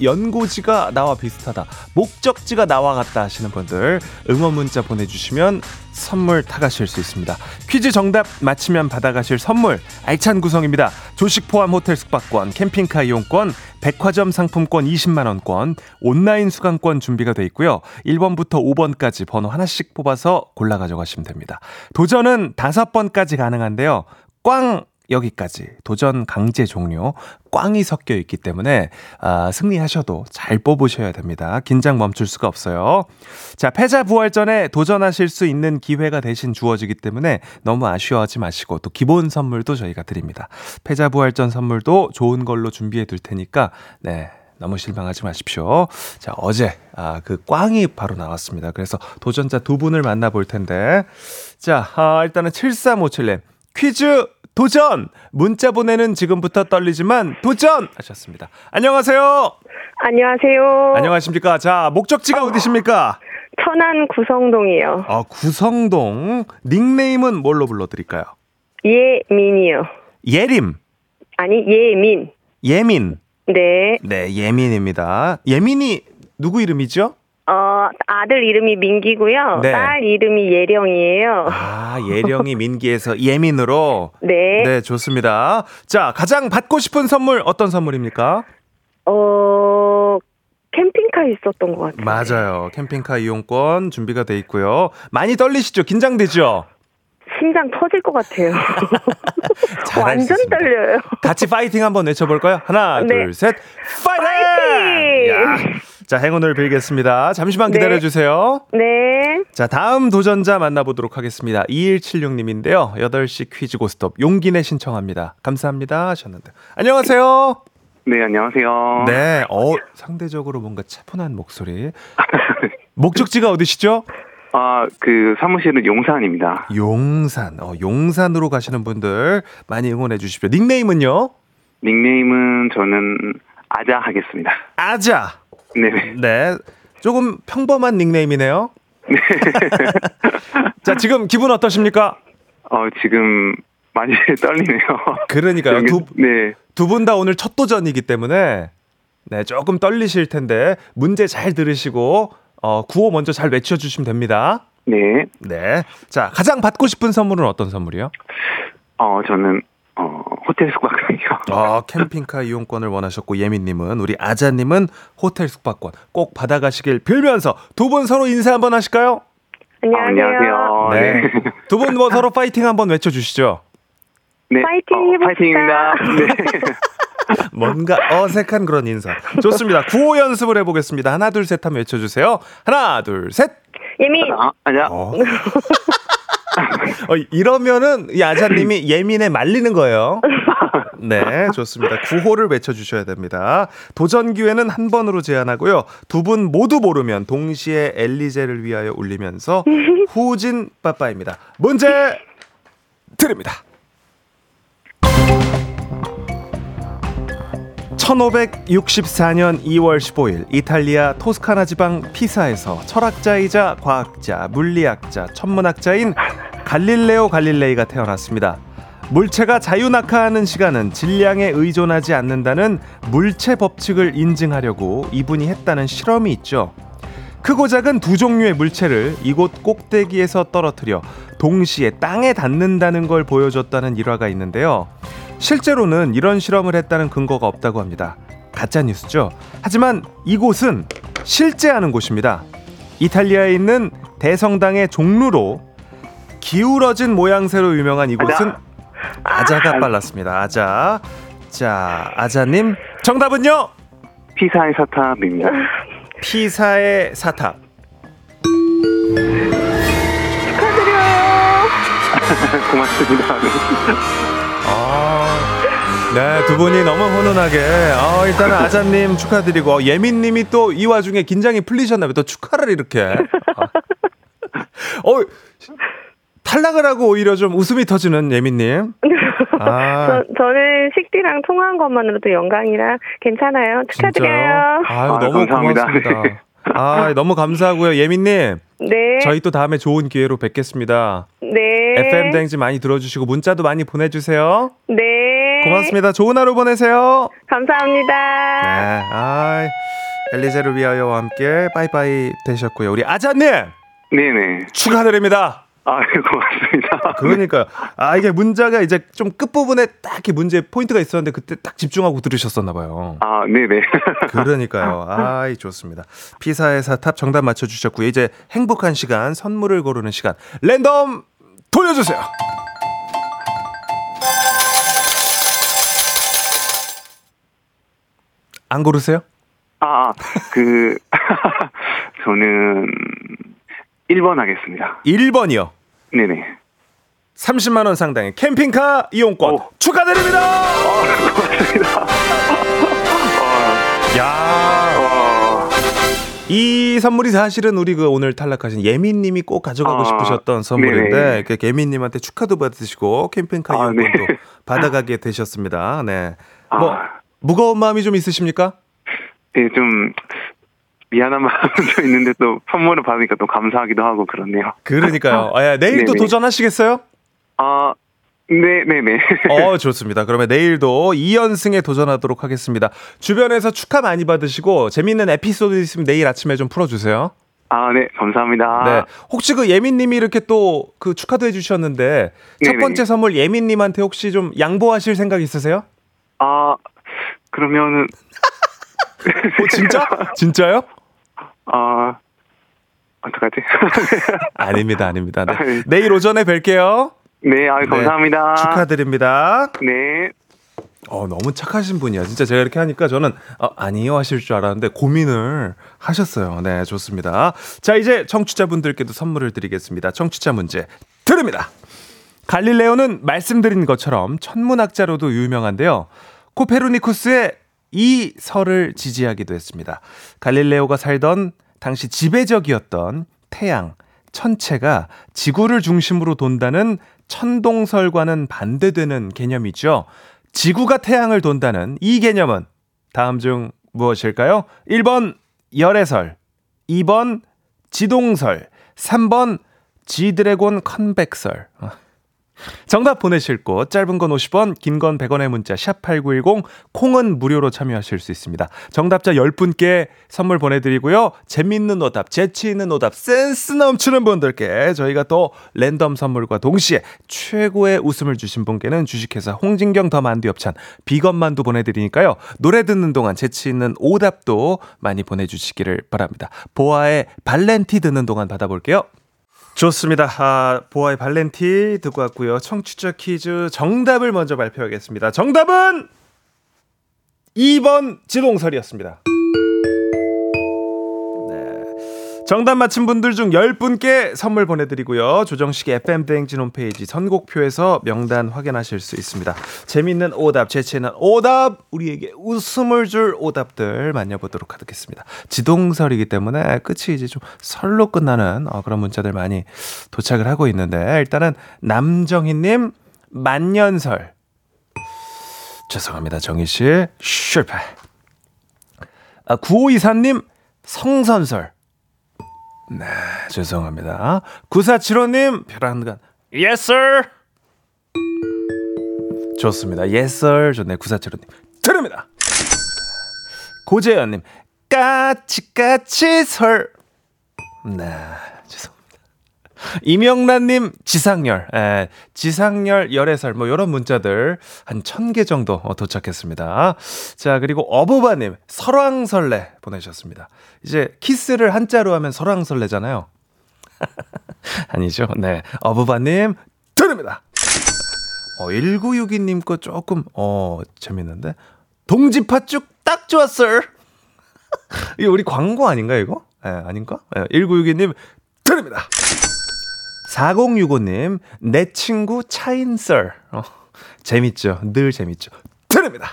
연고지가 나와 비슷하다, 목적지가 나와 같다 하시는 분들 응원 문자 보내주시면 선물 타가실 수 있습니다. 퀴즈 정답 맞히면 받아가실 선물 알찬 구성입니다. 조식 포함 호텔 숙박권, 캠핑카 이용권, 백화점 상품권 20만원권, 온라인 수강권 준비가 돼 있고요. 1번부터 5번까지 번호 하나씩 뽑아서 골라 가져가시면 됩니다. 도전은 5번까지 가능한데요. 꽝! 여기까지. 도전 강제 종료. 꽝이 섞여 있기 때문에 승리하셔도 잘 뽑으셔야 됩니다. 긴장 멈출 수가 없어요. 자, 패자 부활전에 도전하실 수 있는 기회가 대신 주어지기 때문에 너무 아쉬워하지 마시고 또 기본 선물도 저희가 드립니다. 패자 부활전 선물도 좋은 걸로 준비해 둘 테니까 네, 너무 실망하지 마십시오. 자, 어제 그 꽝이 바로 나왔습니다. 그래서 도전자 두 분을 만나볼 텐데 자, 일단은 7357님 퀴즈 도전! 문자 보내는 지금부터 떨리지만 도전! 하셨습니다. 안녕하세요. 안녕하십니까. 자, 목적지가 어디십니까? 천안 구성동이요. 구성동. 닉네임은 뭘로 불러드릴까요? 예민이요. 예림? 아니, 예민. 예민? 네. 네, 예민입니다. 예민이 누구 이름이죠? 아들 이름이 민기고요. 네. 딸 이름이 예령이에요. 예령이 민기에서 예민으로. 네. 네, 좋습니다. 자, 가장 받고 싶은 선물 어떤 선물입니까? 캠핑카 있었던 것 같아요. 맞아요. 캠핑카 이용권 준비가 돼 있고요. 많이 떨리시죠? 긴장되죠? 심장 터질 것 같아요. 완전 떨려요. 같이 파이팅 한번 외쳐볼까요? 하나, 네. 둘, 셋. 파이팅! 자, 행운을 빌겠습니다. 잠시만 기다려주세요. 네. 자, 다음 도전자 만나보도록 하겠습니다. 2176님인데요. 8시 퀴즈 고스톱 용기 내 신청합니다. 감사합니다 하셨는데. 안녕하세요. 네, 안녕하세요. 네, 상대적으로 뭔가 차분한 목소리. 목적지가 어디시죠? 그 사무실은 용산입니다. 용산. 용산으로 가시는 분들 많이 응원해 주십시오. 닉네임은요? 닉네임은 저는 아자 하겠습니다. 아자. 네네. 네. 조금 평범한 닉네임이네요. 네. 자, 지금 기분 어떠십니까? 지금 많이 떨리네요. 그러니까요. 두 분 다 오늘 첫 도전이기 때문에 네, 조금 떨리실 텐데 문제 잘 들으시고 구호 먼저 잘 외쳐주시면 됩니다. 네. 네. 자, 가장 받고 싶은 선물은 어떤 선물이요? 저는 호텔 숙박권이요. 아, 캠핑카 이용권을 원하셨고, 예민님은, 우리 아자님은 호텔 숙박권 꼭 받아가시길 빌면서 두 분 서로 인사 한번 하실까요? 안녕하세요. 네. 두 분 뭐 서로 파이팅 한번 외쳐주시죠. 네. 파이팅 해봅시다. 파이팅입니다. 네. 뭔가 어색한 그런 인사. 좋습니다. 구호 연습을 해보겠습니다. 하나, 둘, 셋 하면 외쳐주세요. 하나, 둘, 셋. 예민. 아니야. 이러면은 이 아자님이 예민에 말리는 거예요. 네, 좋습니다. 구호를 외쳐주셔야 됩니다. 도전 기회는 한 번으로 제한하고요. 두 분 모두 모르면 동시에 엘리제를 위하여 울리면서 후진 빠빠입니다. 문제 드립니다. 1564년 2월 15일 이탈리아 토스카나 지방 피사에서 철학자이자 과학자, 물리학자, 천문학자인 갈릴레오 갈릴레이가 태어났습니다. 물체가 자유낙하하는 시간은 질량에 의존하지 않는다는 물체 법칙을 인증하려고 이분이 했다는 실험이 있죠. 크고 작은 두 종류의 물체를 이곳 꼭대기에서 떨어뜨려 동시에 땅에 닿는다는 걸 보여줬다는 일화가 있는데요. 실제로는 이런 실험을 했다는 근거가 없다고 합니다. 가짜뉴스죠. 하지만 이곳은 실제하는 곳입니다. 이탈리아에 있는 대성당의 종루로 기울어진 모양새로 유명한 이곳은 아자가 빨랐습니다. 아자. 자, 아자님 정답은요? 피사의 사탑입니다. 피사의 사탑. 축하드려요. 고맙습니다. 네, 두 분이 너무 훈훈하게 일단은 아자님 축하드리고 예민님이 또 이 와중에 긴장이 풀리셨나봐요. 또 축하를 이렇게 탈락을 하고 오히려 좀 웃음이 터지는 예민님. 저는 식디랑 통화한 것만으로도 영광이라 괜찮아요. 축하드려요. 아유, 너무 감사합니다. 고맙습니다. 너무 감사하고요. 예민님. 네. 저희 또 다음에 좋은 기회로 뵙겠습니다. 네. FM 대행진 많이 들어주시고 문자도 많이 보내주세요. 네. 고맙습니다. 좋은 하루 보내세요. 감사합니다. 네. 엘리제를 위하여와 함께 빠이빠이 되셨고요. 우리 아자님. 네네. 축하드립니다. 고맙습니다. 그러니까요. 이게 문자가 이제 좀 끝부분에 딱 이렇게 문제 포인트가 있었는데 그때 딱 집중하고 들으셨었나봐요. 네네. 그러니까요. 좋습니다. 피사의 사탑 정답 맞춰주셨고요. 이제 행복한 시간, 선물을 고르는 시간. 랜덤 돌려주세요. 안 고르세요? 저는 1번 하겠습니다. 1번이요? 네네. 30만 원 상당의 캠핑카 이용권 축하드립니다. 고맙습니다. 야, 이 선물이 사실은 우리 오늘 탈락하신 예민님이 꼭 가져가고 싶으셨던 선물인데 그 예민님한테 축하도 받으시고 캠핑카 이용권도 네. 받아가게 되셨습니다. 네. 뭐 무거운 마음이 좀 있으십니까? 네, 좀. 미안한 마음도 있는데 또 선물을 받으니까 또 감사하기도 하고 그렇네요. 그러니까요. 내일 또 도전하시겠어요? 네네네. 좋습니다. 그러면 내일도 2연승에 도전하도록 하겠습니다. 주변에서 축하 많이 받으시고 재미있는 에피소드 있으면 내일 아침에 좀 풀어주세요. 네. 감사합니다. 네. 혹시 그 예민님이 이렇게 또 그 축하도 해주셨는데 첫 번째 선물 예민님한테 혹시 좀 양보하실 생각 있으세요? 그러면은 진짜? 진짜요? 어떡하지? 아닙니다. 네. 내일 오전에 뵐게요. 네, 감사합니다. 네, 축하드립니다. 네. 너무 착하신 분이야. 진짜 제가 이렇게 하니까 저는 아니요 하실 줄 알았는데 고민을 하셨어요. 네, 좋습니다. 자, 이제 청취자분들께도 선물을 드리겠습니다. 청취자 문제 드립니다. 갈릴레오는 말씀드린 것처럼 천문학자로도 유명한데요. 코페르니쿠스의 이 설을 지지하기도 했습니다. 갈릴레오가 살던 당시 지배적이었던 태양, 천체가 지구를 중심으로 돈다는 천동설과는 반대되는 개념이죠. 지구가 태양을 돈다는 이 개념은 다음 중 무엇일까요? 1번 열애설, 2번 지동설, 3번 지드래곤 컨벡설. 정답 보내실 곳 짧은 건 50원, 긴 건 100원의 문자 샵8910 콩은 무료로 참여하실 수 있습니다. 정답자 10분께 선물 보내드리고요. 재밌는 오답, 재치 있는 오답, 센스 넘치는 분들께 저희가 또 랜덤 선물과 동시에 최고의 웃음을 주신 분께는 주식회사 홍진경 더 만두 엽찬 비건만두 보내드리니까요. 노래 듣는 동안 재치 있는 오답도 많이 보내주시기를 바랍니다. 보아의 발렌티 듣는 동안 받아볼게요. 좋습니다. 보아의 발렌티 듣고 왔고요. 청취자 퀴즈 정답을 먼저 발표하겠습니다. 정답은 2번 지동설이었습니다. 네. 정답 맞힌 분들 중 10분께 선물 보내드리고요. 조정식의 FM 대행진 홈페이지 선곡표에서 명단 확인하실 수 있습니다. 재미있는 오답, 재치있는 오답, 우리에게 웃음을 줄 오답들 만나보도록 하겠습니다. 지동설이기 때문에 끝이 이제 좀 설로 끝나는 그런 문자들 많이 도착을 하고 있는데, 일단은 남정희님 만년설. 죄송합니다, 정희씨 실패. 9524님 성선설. 네, 죄송합니다. 9475님 벼랑간 yes sir. 좋습니다. yes sir 좋네. 9475님 드립니다. 고재현님 까치까치 설. 네, 죄송합니다. 이명란님 지상열. 에, 지상열 열애설 뭐 이런 문자들 한 1,000개 정도 도착했습니다. 자, 그리고 어부바님 설왕설래 보내셨습니다. 이제 키스를 한자로 하면 설왕설래잖아요. 아니죠. 네, 어부바님 드립니다. 1962님 거 조금 재밌는데 동지팥죽 딱 좋았어. 이거 우리 광고 아닌가 이거? 에, 아닌가? 1962님 드립니다. 4065님 내 친구 차인썰. 재밌죠. 늘 재밌죠. 드립니다.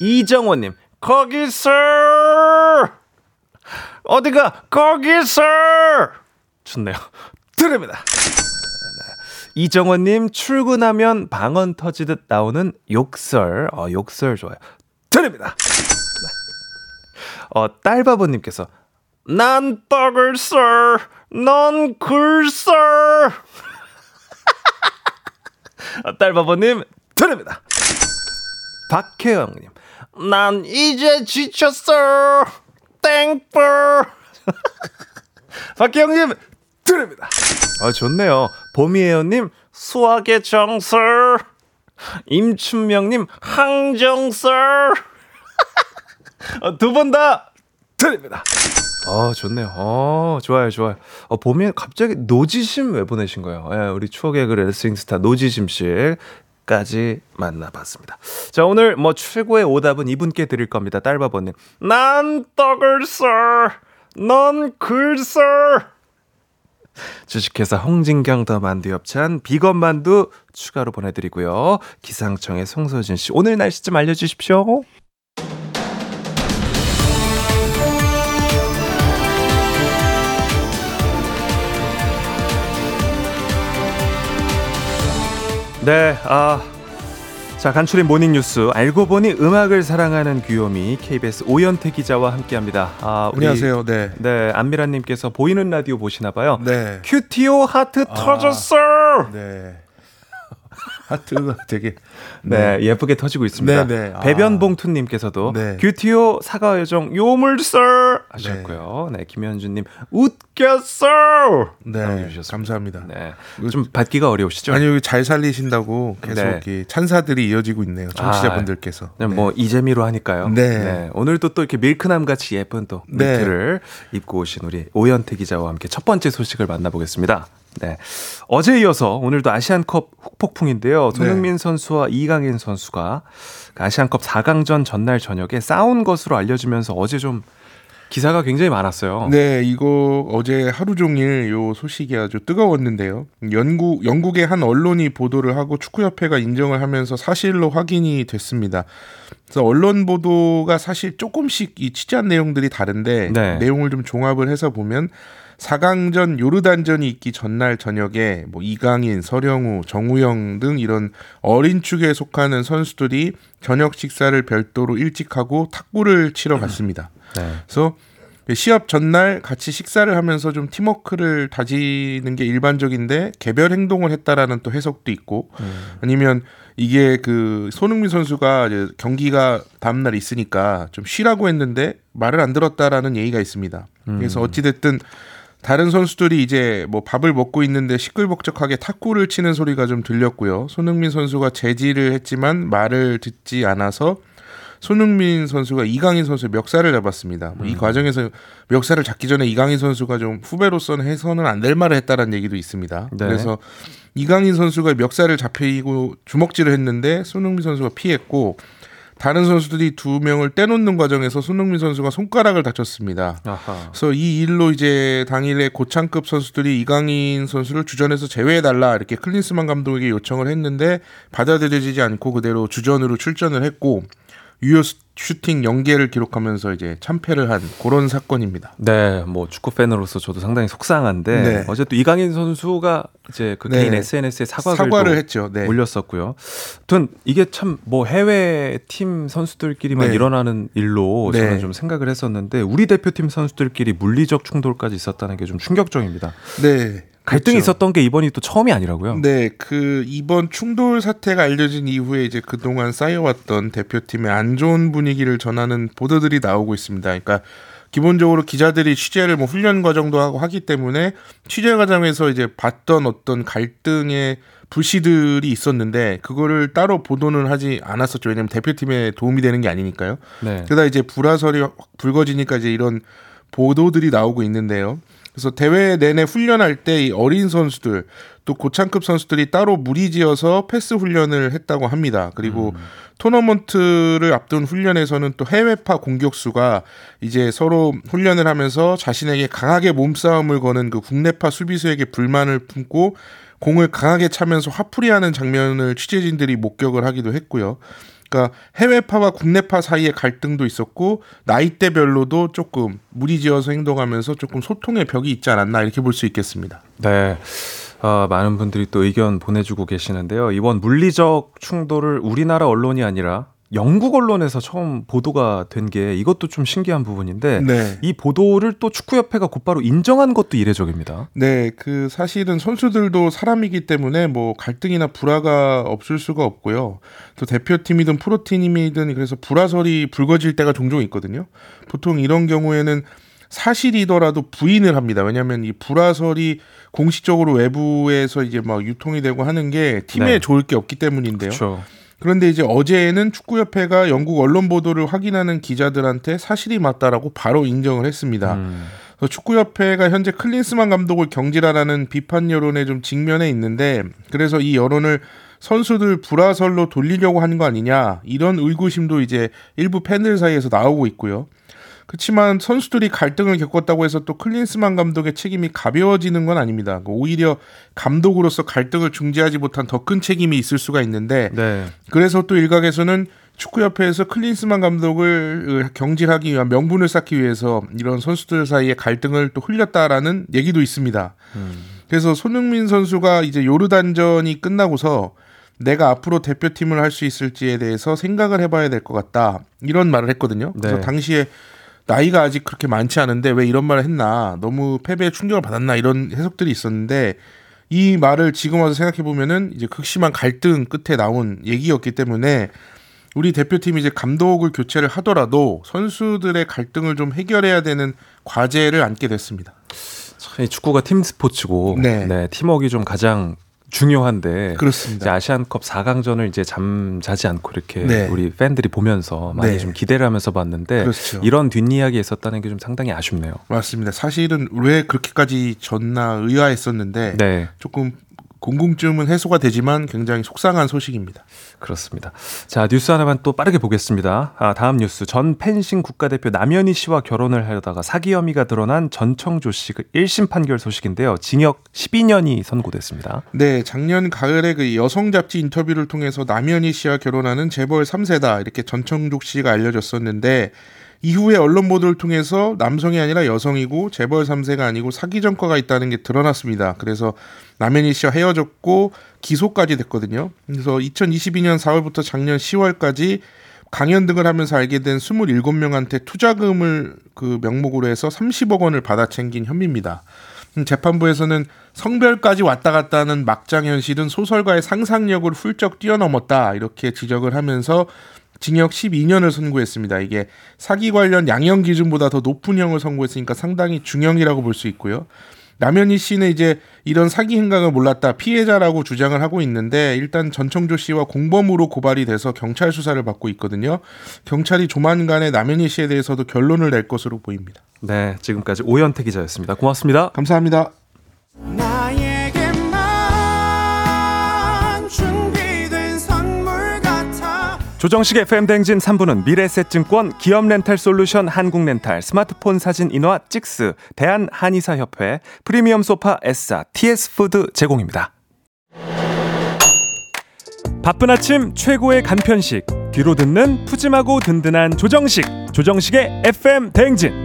이정원님 거기서 어디가 거기서 좋네요. 드립니다. 이정원님 출근하면 방언 터지듯 나오는 욕설. 욕설 좋아요. 드립니다. 딸바보님께서 난 떡을 썰, 넌 굴 썰. 딸바보님 드립니다. 박혜영님 난 이제 지쳤어, 땡벌. 박혜영님 드립니다. 좋네요. 봄이에요님 수학의 정설. 임춘명님 항정설. 두 번 다 드립니다. 좋네요. 좋아요, 좋아요. 봄이 갑자기 노지심 왜 보내신 거예요? 예, 우리 추억의 그 레슬링스타 노지심씨까지 만나봤습니다. 자, 오늘 뭐 최고의 오답은 이분께 드릴 겁니다. 딸바보님 난 떡을 썰, 넌 글 썰. 주식회사 홍진경 더 만두 협찬 비건 만두 추가로 보내드리고요. 기상청의 송소진씨 오늘 날씨 좀 알려주십시오. 네, 자, 간추린 모닝뉴스 알고 보니 음악을 사랑하는 귀요미 KBS 오연태 기자와 함께합니다. 안녕하세요. 네, 네, 안미란님께서 보이는 라디오 보시나 봐요. 네. 큐티오 하트 터졌어. 네. 하트가 되게 네, 예쁘게 터지고 있습니다. 네, 네. 배변봉투님께서도 네. 큐티오 사과 요정 요물썰 하셨고요. 네, 네, 김현준님 웃겼어. 네, 감사합니다. 네, 좀 받기가 어려우시죠? 아니, 여기 잘 살리신다고 계속 네. 이 찬사들이 이어지고 있네요. 청취자분들께서 네. 뭐 이재미로 하니까요. 네, 네. 오늘도 또 이렇게 밀크남 같이 예쁜 또 밀크를 네. 입고 오신 우리 오연태 기자와 함께 첫 번째 소식을 만나보겠습니다. 네, 어제 이어서 오늘도 아시안컵 후폭풍인데요. 손흥민 네. 선수와 이강인 선수가 아시안컵 4강전 전날 저녁에 싸운 것으로 알려지면서 어제 좀 기사가 굉장히 많았어요. 네, 이거 어제 하루 종일 요 소식이 아주 뜨거웠는데요. 영국의 한 언론이 보도를 하고 축구협회가 인정을 하면서 사실로 확인이 됐습니다. 그래서 언론 보도가 사실 조금씩 이 취재한 내용들이 다른데 네. 내용을 좀 종합을 해서 보면 4강전 요르단전이 있기 전날 저녁에 뭐 이강인, 서령우, 정우영 등 이런 어린 축에 속하는 선수들이 저녁 식사를 별도로 일찍 하고 탁구를 치러 갔습니다. 네. 그래서 시합 전날 같이 식사를 하면서 좀 팀워크를 다지는 게 일반적인데 개별 행동을 했다라는 또 해석도 있고 아니면 이게 그 손흥민 선수가 이제 경기가 다음날 있으니까 좀 쉬라고 했는데 말을 안 들었다라는 얘기가 있습니다. 그래서 어찌됐든 다른 선수들이 이제 뭐 밥을 먹고 있는데 시끌벅적하게 탁구를 치는 소리가 좀 들렸고요. 손흥민 선수가 제지를 했지만 말을 듣지 않아서 손흥민 선수가 이강인 선수의 멱살을 잡았습니다. 이 과정에서 멱살을 잡기 전에 이강인 선수가 좀 후배로서는 해서는 안 될 말을 했다라는 얘기도 있습니다. 네. 그래서 이강인 선수가 멱살을 잡히고 주먹질을 했는데 손흥민 선수가 피했고 다른 선수들이 두 명을 떼놓는 과정에서 손흥민 선수가 손가락을 다쳤습니다. 아하. 그래서 이 일로 이제 당일에 고창급 선수들이 이강인 선수를 주전에서 제외해달라 이렇게 클린스만 감독에게 요청을 했는데 받아들여지지 않고 그대로 주전으로 출전을 했고 유효 슈팅 0개를 기록하면서 이제 참패를 한 그런 사건입니다. 네, 뭐 축구 팬으로서 저도 상당히 속상한데 네. 어제 또 이강인 선수가 이제 그 개인 SNS에 사과를 했죠. 네. 올렸었고요. 아무튼 이게 참 뭐 해외 팀 선수들끼리만 일어나는 일로 저는 좀 생각을 했었는데 우리 대표팀 선수들끼리 물리적 충돌까지 있었다는 게 좀 충격적입니다. 네. 갈등이 그렇죠. 있었던 게 이번이 또 처음이 아니라고요? 네, 그 이번 충돌 사태가 알려진 이후에 이제 그동안 쌓여왔던 대표팀의 안 좋은 분위기를 전하는 보도들이 나오고 있습니다. 그러니까 기본적으로 기자들이 취재를 뭐 훈련 과정도 하고 하기 때문에 취재 과정에서 이제 봤던 어떤 갈등의 불씨들이 있었는데 그거를 따로 보도는 하지 않았었죠. 왜냐하면 대표팀에 도움이 되는 게 아니니까요. 네. 그러다 이제 불화설이 불거지니까 이제 이런 보도들이 나오고 있는데요. 그래서 대회 내내 훈련할 때 이 어린 선수들 또 고창급 선수들이 따로 무리지어서 패스 훈련을 했다고 합니다. 그리고 토너먼트를 앞둔 훈련에서는 또 해외파 공격수가 이제 서로 훈련을 하면서 자신에게 강하게 몸싸움을 거는 그 국내파 수비수에게 불만을 품고 공을 강하게 차면서 화풀이하는 장면을 취재진들이 목격을 하기도 했고요. 그러니까 해외파와 국내파 사이의 갈등도 있었고 나이대별로도 조금 무리지어서 행동하면서 조금 소통의 벽이 있지 않았나 이렇게 볼 수 있겠습니다. 네, 많은 분들이 또 의견 보내주고 계시는데요. 이번 물리적 충돌을 우리나라 언론이 아니라 영국 언론에서 처음 보도가 된 게 이것도 좀 신기한 부분인데 네. 이 보도를 또 축구협회가 곧바로 인정한 것도 이례적입니다. 네, 그 사실은 선수들도 사람이기 때문에 뭐 갈등이나 불화가 없을 수가 없고요. 또 대표팀이든 프로팀이든 그래서 불화설이 불거질 때가 종종 있거든요. 보통 이런 경우에는 사실이더라도 부인을 합니다. 왜냐하면 이 불화설이 공식적으로 외부에서 이제 막 유통이 되고 하는 게 팀에 네. 좋을 게 없기 때문인데요. 그렇죠. 그런데 이제 어제에는 축구협회가 영국 언론 보도를 확인하는 기자들한테 사실이 맞다라고 바로 인정을 했습니다. 그래서 축구협회가 현재 클린스만 감독을 경질하라는 비판 여론에 좀 직면해 있는데 그래서 이 여론을 선수들 불화설로 돌리려고 하는 거 아니냐 이런 의구심도 이제 일부 팬들 사이에서 나오고 있고요. 그렇지만 선수들이 갈등을 겪었다고 해서 또 클린스만 감독의 책임이 가벼워지는 건 아닙니다. 오히려 감독으로서 갈등을 중재하지 못한 더 큰 책임이 있을 수가 있는데 네. 그래서 또 일각에서는 축구협회에서 클린스만 감독을 경질하기 위한 명분을 쌓기 위해서 이런 선수들 사이의 갈등을 또 흘렸다라는 얘기도 있습니다. 그래서 손흥민 선수가 이제 요르단전이 끝나고서 내가 앞으로 대표팀을 할 수 있을지에 대해서 생각을 해봐야 될 것 같다. 이런 말을 했거든요. 그래서 네. 당시에 나이가 아직 그렇게 많지 않은데 왜 이런 말을 했나 너무 패배에 충격을 받았나 이런 해석들이 있었는데 이 말을 지금 와서 생각해보면은 이제 극심한 갈등 끝에 나온 얘기였기 때문에 우리 대표팀이 이제 감독을 교체를 하더라도 선수들의 갈등을 좀 해결해야 되는 과제를 안게 됐습니다. 이 축구가 팀 스포츠고 네, 팀워크가 좀 가장 중요한데 그렇습니다. 이제 아시안컵 4강전을 이제 잠자지 않고 이렇게 네. 우리 팬들이 보면서 많이 좀 기대를 하면서 봤는데 그렇죠. 이런 뒷이야기 있었다는 게 좀 상당히 아쉽네요. 맞습니다. 사실은 왜 그렇게까지 졌나 의아했었는데 네. 조금 궁금증은 해소가 되지만 굉장히 속상한 소식입니다. 그렇습니다. 자, 뉴스 하나만 또 빠르게 보겠습니다. 다음 뉴스. 전 펜싱 국가대표 남현희 씨와 결혼을 하려다가 사기 혐의가 드러난 전청조 씨 그 1심 판결 소식인데요. 징역 12년이 선고됐습니다. 네, 작년 가을에 그 여성 잡지 인터뷰를 통해서 남현희 씨와 결혼하는 재벌 3세다 이렇게 전청조 씨가 알려졌었는데 이후에 언론 보도를 통해서 남성이 아니라 여성이고 재벌 3세가 아니고 사기 전과가 있다는 게 드러났습니다. 그래서 남현희 씨와 헤어졌고 기소까지 됐거든요. 그래서 2022년 4월부터 작년 10월까지 강연 등을 하면서 알게 된 27명한테 투자금을 그 명목으로 해서 30억 원을 받아 챙긴 혐의입니다. 재판부에서는 성별까지 왔다 갔다 하는 막장 현실은 소설가의 상상력을 훌쩍 뛰어넘었다 이렇게 지적을 하면서 징역 12년을 선고했습니다. 이게 사기 관련 양형 기준보다 더 높은 형을 선고했으니까 상당히 중형이라고 볼 수 있고요. 남현희 씨는 이제 이런 사기 행각을 몰랐다 피해자라고 주장을 하고 있는데 일단 전청조 씨와 공범으로 고발이 돼서 경찰 수사를 받고 있거든요. 경찰이 조만간에 남현희 씨에 대해서도 결론을 낼 것으로 보입니다. 네, 지금까지 오연태 기자였습니다. 고맙습니다. 감사합니다. 조정식 FM 대행진 3부는 미래에셋증권, 기업렌탈솔루션 한국렌탈, 스마트폰 사진 인화 찍스, 대한한의사협회, 프리미엄 소파 에싸, TS푸드 제공입니다. 바쁜 아침 최고의 간편식, 귀로 듣는 푸짐하고 든든한 조정식, 조정식의 FM 대행진.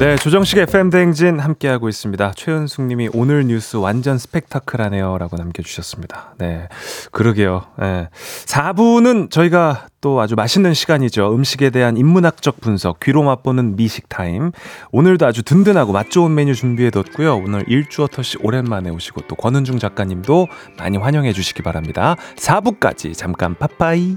네, 조정식 FM 대행진 함께하고 있습니다. 최은숙님이 오늘 뉴스 완전 스펙타클하네요 라고 남겨주셨습니다. 네, 그러게요. 네. 4부는 저희가 또 아주 맛있는 시간이죠. 음식에 대한 인문학적 분석, 귀로 맛보는 미식 타임. 오늘도 아주 든든하고 맛 좋은 메뉴 준비해뒀고요. 오늘 일주어터씨 오랜만에 오시고 또 권은중 작가님도 많이 환영해 주시기 바랍니다. 4부까지 잠깐 빠빠이.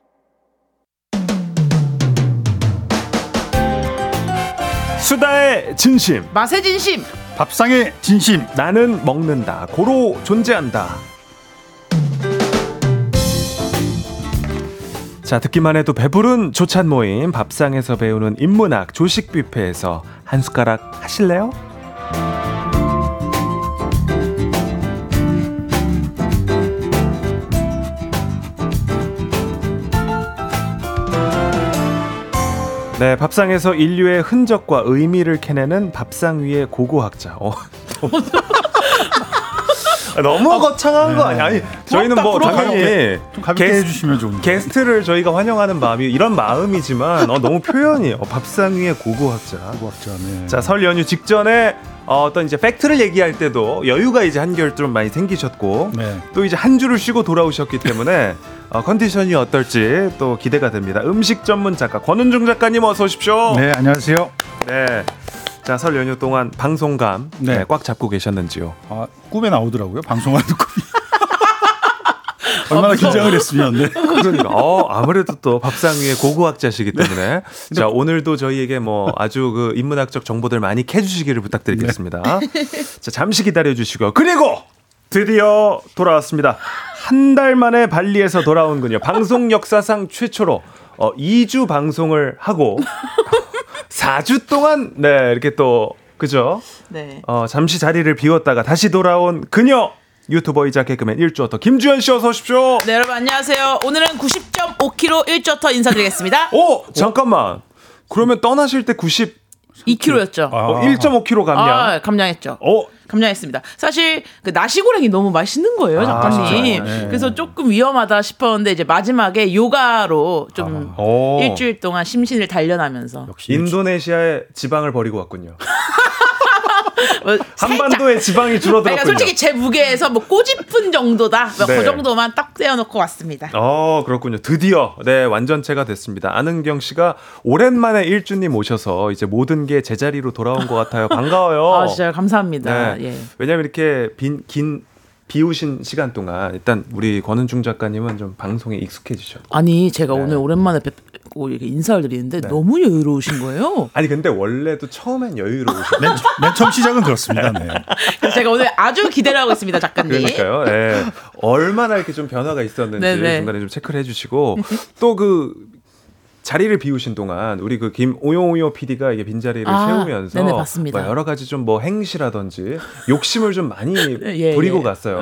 수다의 진심, 맛의 진심, 밥상의 진심. 나는 먹는다. 고로 존재한다. 자, 듣기만 해도 배부른 조찬 모임. 밥상에서 배우는 인문학 조식 뷔페에서 한 숟가락 하실래요? 네, 밥상에서 인류의 흔적과 의미를 캐내는 밥상 위의 고고학자. 너무 거창한 거 아니야? 아니, 저희는 뭐 당연히 게스트를 저희가 환영하는 마음이 이런 마음이지만 너무 표현이 밥상 위의 고고학자. 고고학자네. 자, 설 연휴 직전에 어떤 이제 팩트를 얘기할 때도 여유가 이제 한결 좀 많이 생기셨고 네. 또 이제 한 주를 쉬고 돌아오셨기 때문에 컨디션이 어떨지 또 기대가 됩니다. 음식 전문 작가 권은중 작가님 어서 오십시오. 네, 안녕하세요. 네. 자, 설 연휴 동안 방송감 네. 네, 꽉 잡고 계셨는지요? 아, 꿈에 나오더라고요. 방송하는 꿈이. 얼마나 긴장을 했으면. 네. 그러니까. 아무래도 또 밥상 위에 고고학자시기 때문에. 네. 자, 오늘도 저희에게 뭐 아주 그 인문학적 정보들 많이 캐주시기를 부탁드리겠습니다. 네. 자, 잠시 기다려주시고요. 그리고 드디어 돌아왔습니다. 한 달 만에 발리에서 돌아온군요. 방송 역사상 최초로 2주 방송을 하고 4주 동안 네, 이렇게 또 그죠? 네. 잠시 자리를 비웠다가 다시 돌아온 그녀. 유튜버이자 개그맨 1주어터 김주현 씨 어서 오십시오. 네, 여러분 안녕하세요. 오늘은 90.5kg 1주어터 인사드리겠습니다. 잠깐만. 그러면 떠나실 때 92kg였죠. 1.5kg 감량. 감량했죠. 감량했습니다. 사실 그 나시고랭이 너무 맛있는 거예요, 작가님. 네. 그래서 조금 위험하다 싶었는데 이제 마지막에 요가로 좀 일주일 동안 심신을 단련하면서. 역시 인도네시아의 지방을 버리고 왔군요. 뭐 한반도의 지방이 줄어들었군요. 그러니까 솔직히 제 무게에서 뭐 꼬집은 정도다. 네. 그 정도만 딱 떼어놓고 왔습니다. 그렇군요. 드디어 네 완전체가 됐습니다. 안은경 씨가 오랜만에 일주님 오셔서 이제 모든 게 제자리로 돌아온 것 같아요. 반가워요. 진짜 감사합니다. 네. 예. 왜냐하면 이렇게 긴 비우신 시간 동안 일단 우리 권은중 작가님은 좀 방송에 익숙해지셨고. 아니 제가 네. 오늘 오랜만에 뵙고 이렇게 인사를 드리는데 네. 너무 여유로우신 거예요. 아니 근데 원래도 처음엔 여유로우셨어요. 맨 처음 시작은 그렇습니다. 네. 그래서 제가 오늘 아주 기대를 하고 있습니다, 작가님. 그러니까요. 네. 얼마나 이렇게 좀 변화가 있었는지 네네. 중간에 좀 체크를 해주시고 또 그 자리를 비우신 동안 우리 그 김오용오요 PD가 이게 빈자리를 채우면서 네네, 맞습니다. 여러 가지 좀 뭐 행시라든지 욕심을 좀 많이 부리고 갔어요.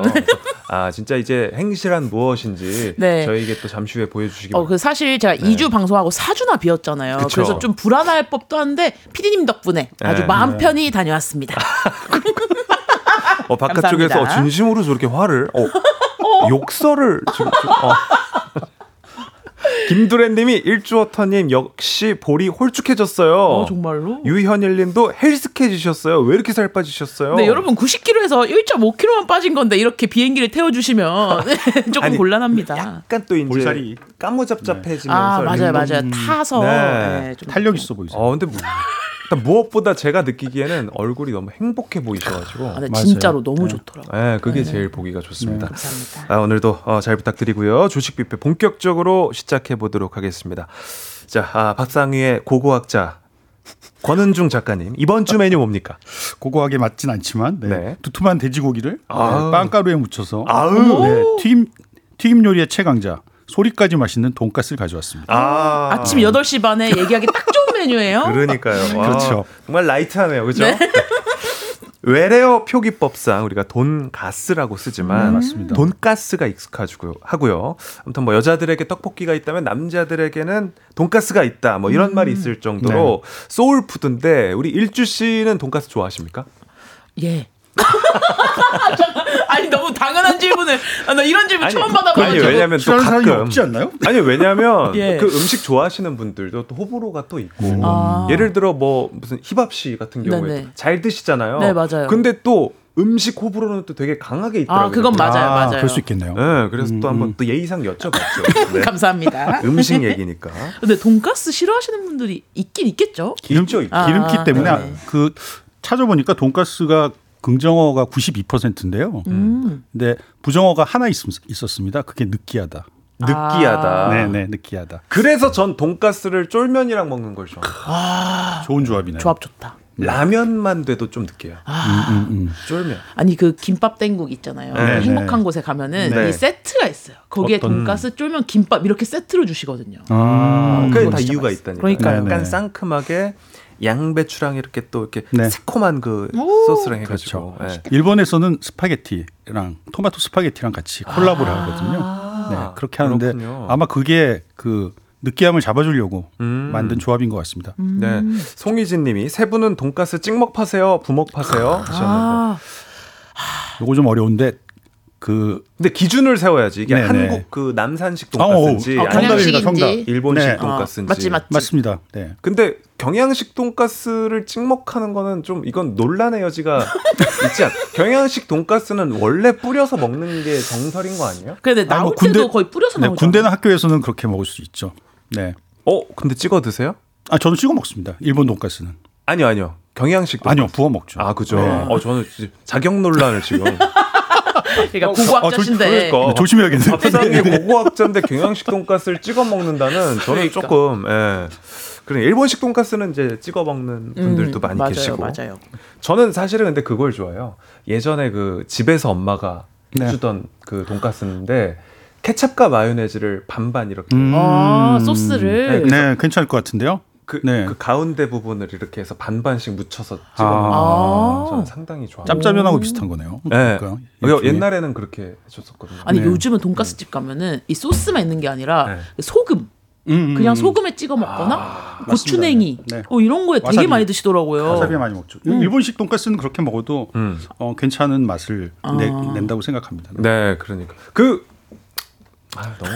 아, 진짜 이제 행시란 무엇인지 네. 저희에게 또 잠시 후에 보여주시기 바랍니다. 사실 제가 네. 2주 방송하고 4주나 비었잖아요. 그쵸. 그래서 좀 불안할 법도 한데 피디님 덕분에 아주 네. 마음 편히 다녀왔습니다. 바깥쪽에서 감사합니다. 진심으로 저렇게 화를 욕설을 지금 김두레님이 1주어터님 역시 볼이 홀쭉해졌어요. 정말로? 유현일님도 헬스케지셨어요. 왜 이렇게 살 빠지셨어요? 네, 여러분 90kg에서 1.5kg만 빠진 건데 이렇게 비행기를 태워주시면 조금 곤란합니다. 약간 또 이제 볼살이 까무잡잡해지면서 맞아요. 타서 좀 탄력 있어 보이세요. 근데 무엇보다 제가 느끼기에는 얼굴이 너무 행복해 보이셔가지고 진짜로 너무 좋더라고요. 그게 제일 보기가 좋습니다. 감사합니다. 오늘도 잘 부탁드리고요. 주식 뷔페 본격적으로 시작해 보도록 하겠습니다. 자, 박상희의 고고학자 권은중 작가님, 이번 주 메뉴 뭡니까? 고고하게 맞진 않지만 두툼한 돼지고기를 빵가루에 묻혀서 튀김 요리의 최강자, 소리까지 맛있는 돈가스를 가져왔습니다. 아침 8시 반에 얘기하기 딱 좋은 메뉴예요. 그러니까요. 와, 그렇죠. 정말 라이트하네요. 그렇죠? 네. 외래어 표기법상 우리가 돈가스라고 쓰지만 맞습니다. 돈가스가 익숙하지고 하고요. 아무튼 여자들에게 떡볶이가 있다면 남자들에게는 돈가스가 있다. 이런 말이 있을 정도로 소울푸드인데, 우리 일주 씨는 돈가스 좋아하십니까? 예. 아니, 너무 당연한 질문을. 나 이런 질문 처음 받아봐요. 아니, 왜냐면 또 가끔 없지 않나요? 아니, 왜냐면 그 음식 좋아하시는 분들도 또 호불호가 또 있고. 예를 들어 무슨 희밥씨 같은 경우에 잘 드시잖아요. 네, 맞아요. 근데 또 음식 호불호는 또 되게 강하게 있더라고요. 그건 맞아요. 그럴 수 있겠네요. 네, 그래서 또 한번 또 예의상 여쭤봤죠. 네. 감사합니다. 음식 얘기니까. 근데 돈가스 싫어하시는 분들이 있긴 있겠죠. 기름기 때문에 그 찾아보니까 돈가스가 긍정어가 92%인데요. 근데 부정어가 하나 있었습니다. 그게 느끼하다. 느끼하다. 네네, 느끼하다. 그래서 전 돈가스를 쫄면이랑 먹는 걸 좋아해요. 좋은 조합이네요. 조합 좋다. 라면만 돼도 좀 느끼해요. 쫄면. 아니, 그 김밥 땡국 있잖아요. 네네. 행복한 곳에 가면은 이 세트가 있어요. 거기에 돈가스, 쫄면, 김밥 이렇게 세트로 주시거든요. 그게 다 이유가 맛있어. 있다니까. 그러니까 약간 상큼하게. 양배추랑 이렇게 또 이렇게 새콤한 그 소스랑 해가지고. 그렇죠. 일본에서는 스파게티랑 토마토 스파게티랑 같이 콜라보를 하거든요. 그렇게 하는데 아마 그게 그 느끼함을 잡아주려고 만든 조합인 것 같습니다. 네, 송희진님이 세 분은 돈가스 찍먹 파세요, 부먹 파세요. 요거 좀 어려운데. 근데 기준을 세워야지. 이게 한국 그 남산식 돈가스인지 아니면 일본식 돈가스인지. 맞지. 맞습니다. 네. 근데 경양식 돈가스를 찍먹하는 거는 좀 이건 논란의 여지가 있지 않나? 경양식 돈가스는 원래 뿌려서 먹는 게 정설인 거 아니에요? 근데 나올 때도 거의 뿌려서 나오죠. 군대나 학교에서는 그렇게 먹을 수 있죠. 네. 근데 찍어 드세요? 저는 찍어 먹습니다. 일본 돈가스는. 아니요. 경양식 돈가스. 아니요, 부어 먹죠. 그죠. 네. 저는 자격 논란을 지금. 그러니까 고고학자신데 조심해야겠네요. 세상에 고고학자인데 경양식 돈가스를 찍어 먹는다는 저는 조금 그래, 일본식 돈가스는 이제 찍어 먹는 분들도 많이 계시고. 맞아요. 저는 사실은 근데 그걸 좋아해요. 예전에 그 집에서 엄마가 해주던 그 돈가스인데 케첩과 마요네즈를 반반 이렇게 소스를 괜찮을 것 같은데요. 그 가운데 부분을 이렇게 해서 반반씩 묻혀서 찍어 먹는 거 저는 상당히 좋아요. 짭짜면하고 비슷한 거네요. 그러니까요. 옛날에는 그렇게 해줬었거든요. 아니, 요즘은 돈가스집 가면은 이 소스만 있는 게 아니라 소금, 그냥 소금에 찍어 먹거나 고추냉이 이런 거에 되게 많이 드시더라고요. 와사비 많이 먹죠. 일본식 돈가스는 그렇게 먹어도 괜찮은 맛을 낸다고 생각합니다. 네, 그러니까 너무 맛있다.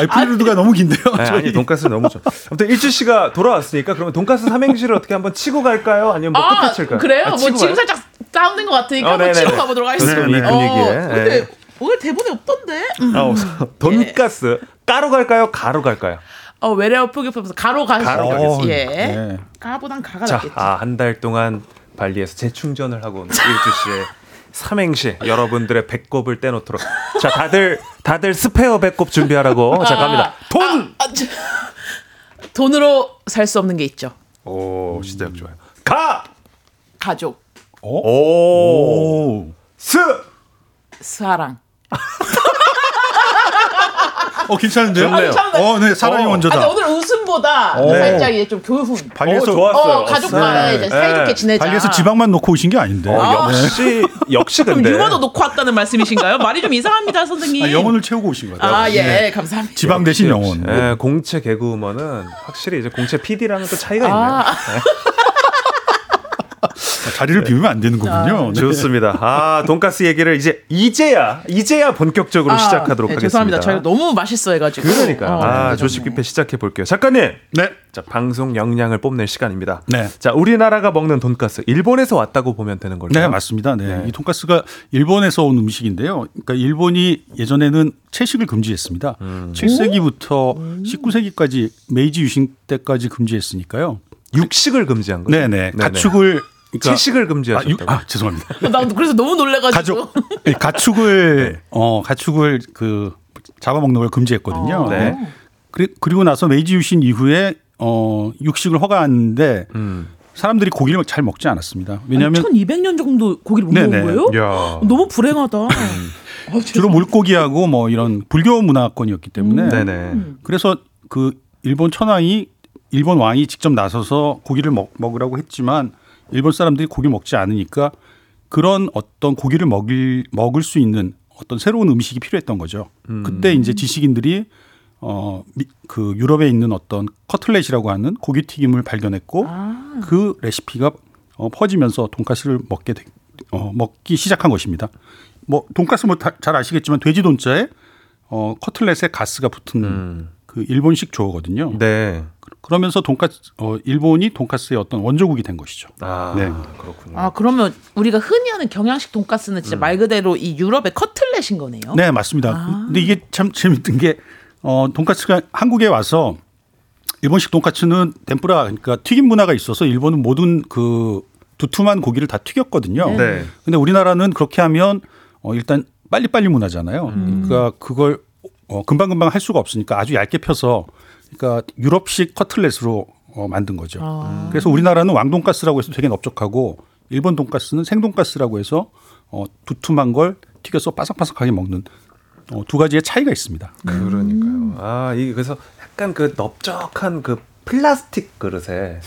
알프리루드가 너무 긴데요. 아니, 돈가스 너무 좋아. 아무튼 일주 씨가 돌아왔으니까 그러면 돈가스 삼행시를 어떻게 한번 치고 갈까요? 아니면 뭐 끝에 칠까요? 그래요? 지금 살짝 다운된 것 같으니까 한번 치고 가보도록 하겠습니다. 이 분위기에. 근데 오늘 대본에 없던데. 돈가스 까로 갈까요? 가로 갈까요? 외래어 표기법에서 가로 가시죠. 예. 까보단 가가 낫겠죠. 한 달 동안 발리에서 재충전을 하고 온 일주 씨의 삼행시, 여러분들의 배꼽을 떼놓도록. 자, 다들 스페어 배꼽 준비하라고. 자, 갑니다. 돈! 돈으로 살 수 없는 게 있죠. 오, 진짜 좋아요. 가족. 사랑. 괜찮은데요? 아니, 네, 사랑이 먼저다. 아니, 오늘 웃음보다 살짝 이제 좀 교훈. 발리에서 좋았어요. 가족과 이제 사이좋게 지내자. 발리에서 지방만 놓고 오신 게 아닌데. 역시 근데. 그럼 유머도 놓고 왔다는 말씀이신가요? 말이 좀 이상합니다, 선생님. 아, 영혼을 채우고 오신 거예요. 아, 예, 네. 감사합니다. 지방 대신 영혼. 네, 공채 개그우먼은 확실히 이제 공채 PD랑은 또 차이가 있네요. 네. 자리를 비우면 안 되는 거군요. 네. 좋습니다. 아, 돈가스 얘기를 이제야 본격적으로 시작하도록 하겠습니다. 죄송합니다. 저희가 너무 맛있어 해가지고. 그러니까요. 조식 뷔페 시작해 볼게요. 작가님. 네. 자, 방송 역량을 뽐낼 시간입니다. 네. 자, 우리나라가 먹는 돈가스, 일본에서 왔다고 보면 되는 걸까요? 네, 맞습니다. 네. 네. 이 돈가스가 일본에서 온 음식인데요. 그러니까 일본이 예전에는 채식을 금지했습니다. 7세기부터 19세기까지 메이지 유신 때까지 금지했으니까요. 육식을 금지한 거죠. 네네. 가축을 채식을 금지하셨다고. 죄송합니다. 나 그래서 너무 놀래가지고. 가축을 가축을 그 잡아먹는 걸 금지했거든요. 네. 그리고 나서 메이지 유신 이후에 육식을 허가하는데 사람들이 고기를 잘 먹지 않았습니다. 왜냐하면 1200년 정도 고기를 못 먹은 거예요? 야. 너무 불행하다. 주로 물고기하고 뭐 이런 불교 문화권이었기 때문에. 그래서 그 일본 왕이 직접 나서서 고기를 먹으라고 했지만. 일본 사람들이 고기 먹지 않으니까 그런 어떤 고기를 먹을 수 있는 어떤 새로운 음식이 필요했던 거죠. 그때 이제 지식인들이 그 유럽에 있는 어떤 커틀렛이라고 하는 고기 튀김을 발견했고 그 레시피가 퍼지면서 돈가스를 먹기 시작한 것입니다. 뭐 돈가스 뭐 잘 아시겠지만 돼지 돈자에 커틀렛에 가스가 붙은 그 일본식 조어거든요. 네. 그러면서 일본이 돈가스의 어떤 원조국이 된 것이죠. 아, 네. 그렇군요. 아, 그러면 우리가 흔히 하는 경양식 돈가스는 진짜 말 그대로 이 유럽의 커틀렛인 거네요. 네, 맞습니다. 근데 이게 참 재밌는 게 돈가스가 한국에 와서 일본식 돈가스는 덴뿌라 그러니까 튀김 문화가 있어서 일본은 모든 그 두툼한 고기를 다 튀겼거든요. 네. 근데 우리나라는 그렇게 하면 일단 빨리빨리 문화잖아요. 그러니까 그걸 금방금방 할 수가 없으니까 아주 얇게 펴서 그러니까 유럽식 커틀렛으로 만든 거죠. 그래서 우리나라는 왕돈가스라고 해서 되게 넓적하고 일본 돈가스는 생돈가스라고 해서 두툼한 걸 튀겨서 바삭바삭하게 먹는 두 가지의 차이가 있습니다. 그러니까요. 아, 이게 그래서 약간 그 넓적한 그 플라스틱 그릇에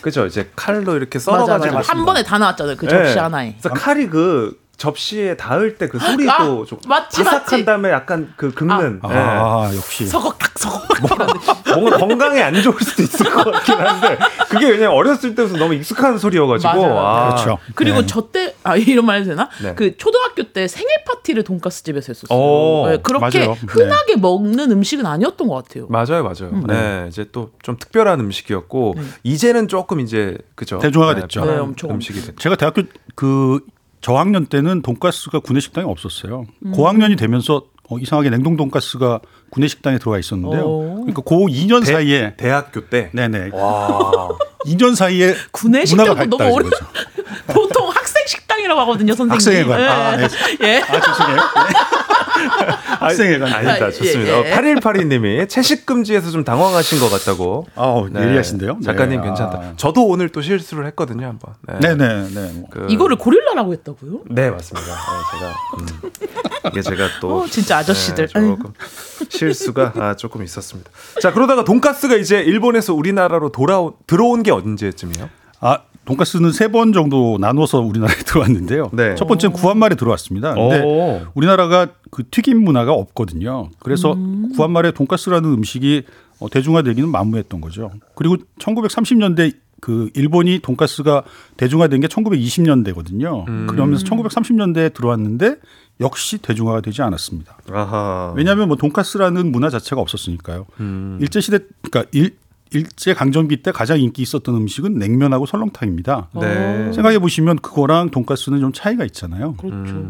그죠? 이제 칼로 이렇게 썰어가지고 한 번에 다 나왔잖아요. 그 접시 하나에. 그래서 칼이 그 접시에 닿을 때 그 소리도 좀 바삭한 다음에 약간 그 긁는. 역시. 뭔가 건강에 안 좋을 수도 있을 것 같긴 한데 그게 왜냐면 어렸을 때부터 너무 익숙한 소리여가지고. 그렇죠. 그리고 저 때 이런 말 해도 되나? 네. 그 초등학교 때 생일 파티를 돈가스집에서 했었어요. 그렇게 맞아요. 흔하게 먹는 음식은 아니었던 것 같아요. 맞아요. 네, 이제 또 좀 특별한 음식이었고 이제는 조금 이제 그죠 대중화가 됐죠. 네, 엄청 음식이 됐죠. 제가 대학교 그 저학년 때는 돈가스가 구내식당에 없었어요. 고학년이 되면서 이상하게 냉동 돈가스가 구내식당에 들어가 있었는데요. 그러니까 고 2년 사이에 대학교 때, 네네, 와. 2년 사이에 구내식당도 너무 어려. 보통 학생 식당이라고 하거든요, 선생님. 학생회관. 예. 예. 죄송해요. 학생회관. 아니다, 좋습니다. 8182님이 채식 금지에서 좀 당황하신 것 같다고. 예리하신데요. 작가님 괜찮다. 저도 오늘 또 실수를 했거든요, 한번. 네. 이거를 고릴라라고 했다고요? 네, 맞습니다. 이게 제가 또 진짜 아저씨들. 조금 실수가 조금 있었습니다. 자, 그러다가 돈가스가 이제 일본에서 우리나라로 들어온 게 언제쯤이에요? 돈가스는 3번 정도 나눠서 우리나라에 들어왔는데요. 네. 첫 번째는 구한말에 들어왔습니다. 근데 우리나라가 그 튀김 문화가 없거든요. 그래서 구한말에 돈가스라는 음식이 대중화되기는 만무했던 거죠. 그리고 1930년대 그 일본이 돈가스가 대중화된 게 1920년대거든요. 그러면서 1930년대에 들어왔는데 역시 대중화가 되지 않았습니다. 아하. 왜냐하면 뭐 돈가스라는 문화 자체가 없었으니까요. 일제시대 그러니까 일제강점기 때 가장 인기 있었던 음식은 냉면하고 설렁탕입니다. 네. 생각해 보시면 그거랑 돈가스는 좀 차이가 있잖아요. 그렇죠.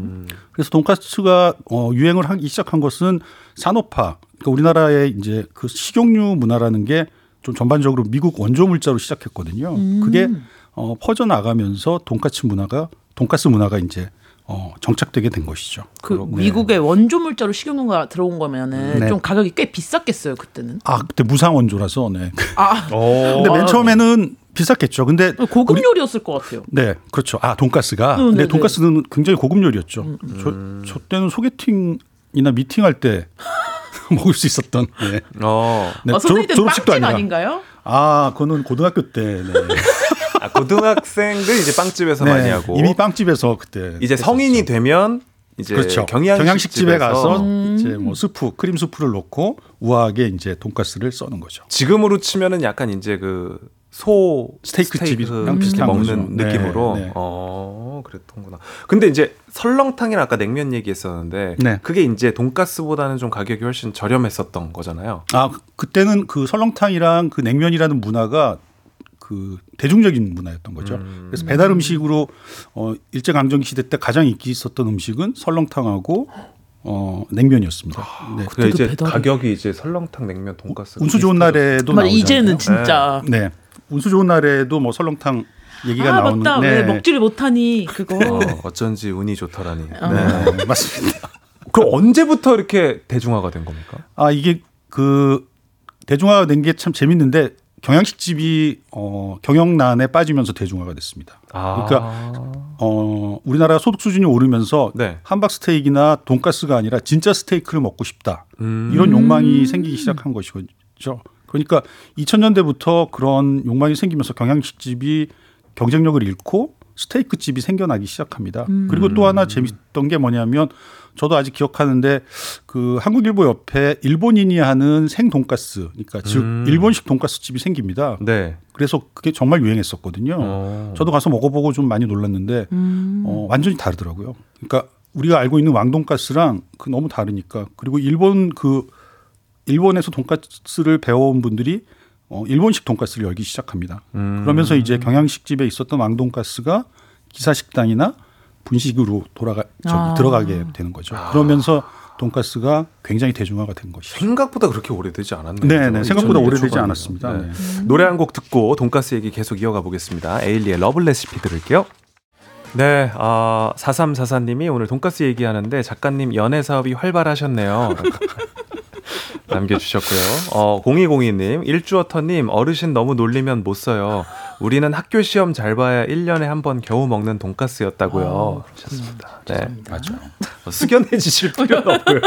그래서 돈가스가 유행을 하기 시작한 것은 산업화. 그러니까 우리나라의 이제 그 식용유 문화라는 게 좀 전반적으로 미국 원조물자로 시작했거든요. 그게 퍼져나가면서 돈가스 문화가 이제 정착되게 된 것이죠. 미국의 원조 물자로 식용유가 들어온 거면은 좀 가격이 꽤 비쌌겠어요 그때는. 그때 무상 원조라서. 네. 근데 맨 처음에는 비쌌겠죠. 근데 고급 요리였을 것 같아요. 네, 그렇죠. 돈가스가. 근데 돈가스는 굉장히 고급 요리였죠. 저 때는 소개팅이나 미팅할 때 먹을 수 있었던. 네. 네. 선생님들 졸업식도 빵집 아닌가요? 아, 그거는 고등학교 때. 네. 아, 고등학생들 이제 빵집에서 네, 많이 하고. 이미 빵집에서 그때. 이제 했었죠. 성인이 되면 이제 그렇죠. 경양식집에 가서 이제 뭐 수프, 크림 수프를 넣고 우아하게 이제 돈가스를 써는 거죠. 지금으로 치면은 약간 이제 그 소 스테이크집이랑 비슷한 먹는 거죠. 느낌으로. 네, 네. 그랬던구나. 근데 이제 설렁탕이랑 아까 냉면 얘기했었는데 네. 그게 이제 돈가스보다는 좀 가격이 훨씬 저렴했었던 거잖아요. 아, 그때는 그 설렁탕이랑 그 냉면이라는 문화가 그 대중적인 문화였던 거죠. 그래서 배달 음식으로 일제강점기 시대 때 가장 인기 있었던 음식은 설렁탕하고 냉면이었습니다. 아, 네. 그때 이제 배달이... 가격이 이제 설렁탕, 냉면, 돈가스 운수 좋은 날에도 나오잖아요. 이제는 진짜 네. 네. 운수 좋은 날에도 뭐 설렁탕 얘기가 나오는데 맞다. 네. 왜 먹지를 못하니 그거. 어쩐지 운이 좋더라니. 네. 맞습니다. 그럼 언제부터 이렇게 대중화가 된 겁니까? 아, 이게 그 대중화가 된 게 참 재밌는데 경양식집이 경영난에 빠지면서 대중화가 됐습니다. 아. 그러니까 우리나라 소득 수준이 오르면서 네. 함박 스테이크나 돈가스가 아니라 진짜 스테이크를 먹고 싶다. 이런 욕망이 생기기 시작한 것이죠. 그러니까 2000년대부터 그런 욕망이 생기면서 경양식집이 경쟁력을 잃고 스테이크집이 생겨나기 시작합니다. 그리고 또 하나 재밌던 게 뭐냐면 저도 아직 기억하는데 그 한국일보 옆에 일본인이 하는 생돈가스, 그러니까 즉 일본식 돈가스집이 생깁니다. 네. 그래서 그게 정말 유행했었거든요. 저도 가서 먹어보고 좀 많이 놀랐는데 완전히 다르더라고요. 그러니까 우리가 알고 있는 왕돈가스랑 너무 다르니까. 그리고 일본에서 돈가스를 배워온 분들이 일본식 돈가스를 열기 시작합니다. 그러면서 이제 경양식집에 있었던 왕돈가스가 기사식당이나 분식으로 들어가게 되는 거죠. 그러면서 돈가스가 굉장히 대중화가 된 것이죠. 생각보다 그렇게 오래되지 않았네요. 네네, 생각보다 오래되지 않았습니다. 네. 노래 한 곡 듣고 돈가스 얘기 계속 이어가 보겠습니다. 에일리의 러블 레시피 들을게요. 네, 4344님이 오늘 돈가스 얘기하는데 작가님 연애 사업이 활발하셨네요. 남겨주셨고요. 0202님, 일주어터님, 어르신 너무 놀리면 못 써요. 우리는 학교 시험 잘 봐야 1년에 한 번 겨우 먹는 돈가스였다고요. 그렇습니다. 네, 맞아요. 숙연해지실 필요는 없고요.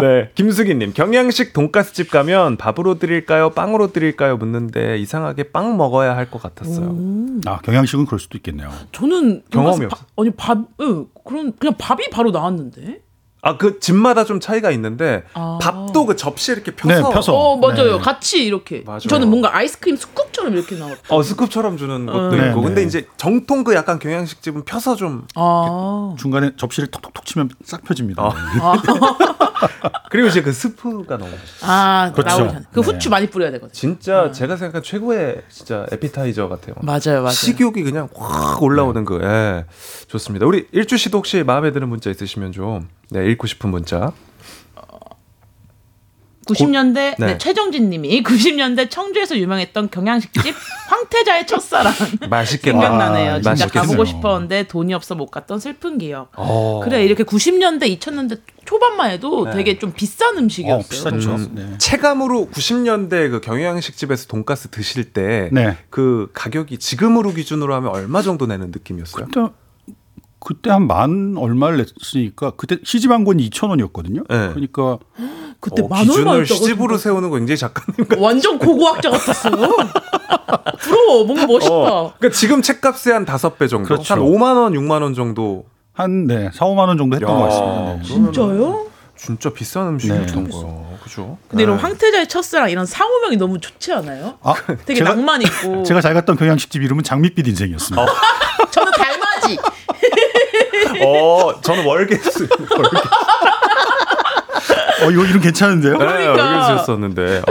네, 김수기님, 경양식 돈가스집 가면 밥으로 드릴까요, 빵으로 드릴까요 묻는데 이상하게 빵 먹어야 할 것 같았어요. 아, 경양식은 그럴 수도 있겠네요. 저는 경험이 없어. 아니 그냥 밥이 바로 나왔는데. 아, 그 집마다 좀 차이가 있는데 밥도 그 접시에 이렇게 펴서, 네, 펴서. 맞아요. 네. 같이 이렇게. 맞아요. 저는 뭔가 아이스크림 스쿱처럼 이렇게 나왔어요. 스쿱처럼 주는 것도 있고. 근데 이제 정통 그 약간 경양식 집은 펴서 좀 중간에 접시를 톡톡톡 치면 싹 펴집니다. 그리고 이제 그 스프가 너무 그렇죠. 나오잖아요. 그 후추 많이 뿌려야 되거든요. 진짜 제가 생각한 최고의 진짜 에피타이저 같아요. 맞아요. 식욕이 그냥 확 올라오는 거. 예. 좋습니다. 우리 일주 씨도 혹시 마음에 드는 문자 있으시면 좀 읽고 싶은 문자. 90년대 네. 최정진 님이 90년대 청주에서 유명했던 경양식집 황태자의 첫사랑 맛있겠네요. 생각나네요. 진짜 맛있겠네요. 가보고 싶었는데 돈이 없어 못 갔던 슬픈 기억. 그래, 이렇게 90년대 2000년대 초반만 해도 되게 좀 비싼 음식이었어요. 비쌌죠. 네. 체감으로 90년대 그 경양식집에서 돈가스 드실 때 그 가격이 지금으로 기준으로 하면 얼마 정도 내는 느낌이었어요? 그때 한 만 얼마를 냈으니까 그때 시집 한 권이 2,000원이었거든요. 네. 그러니까 그때 만 기준을 시집으로 세우는 거 굉장히 작가님 같았어요. 완전 고고학자 같았어요. 부러워. 뭔가 멋있다. 그러니까 지금 책값의 한 5배 정도. 그렇죠. 한 5만 원, 6만 원 정도. 한 4, 5만 원 정도 했던 것 같습니다. 네. 진짜요? 진짜 비싼 음식이었던 거예요. 그죠? 근데 이런 황태자의 첫사랑 이런 상호명이 너무 좋지 않아요? 아, 되게 낭만 있고. 제가 잘 갔던 경양식집 이름은 장밋빛 인생이었습니다. 저는 달맞이. 저는 월계수. 이거 이름 괜찮은데요? 월계수였었는데.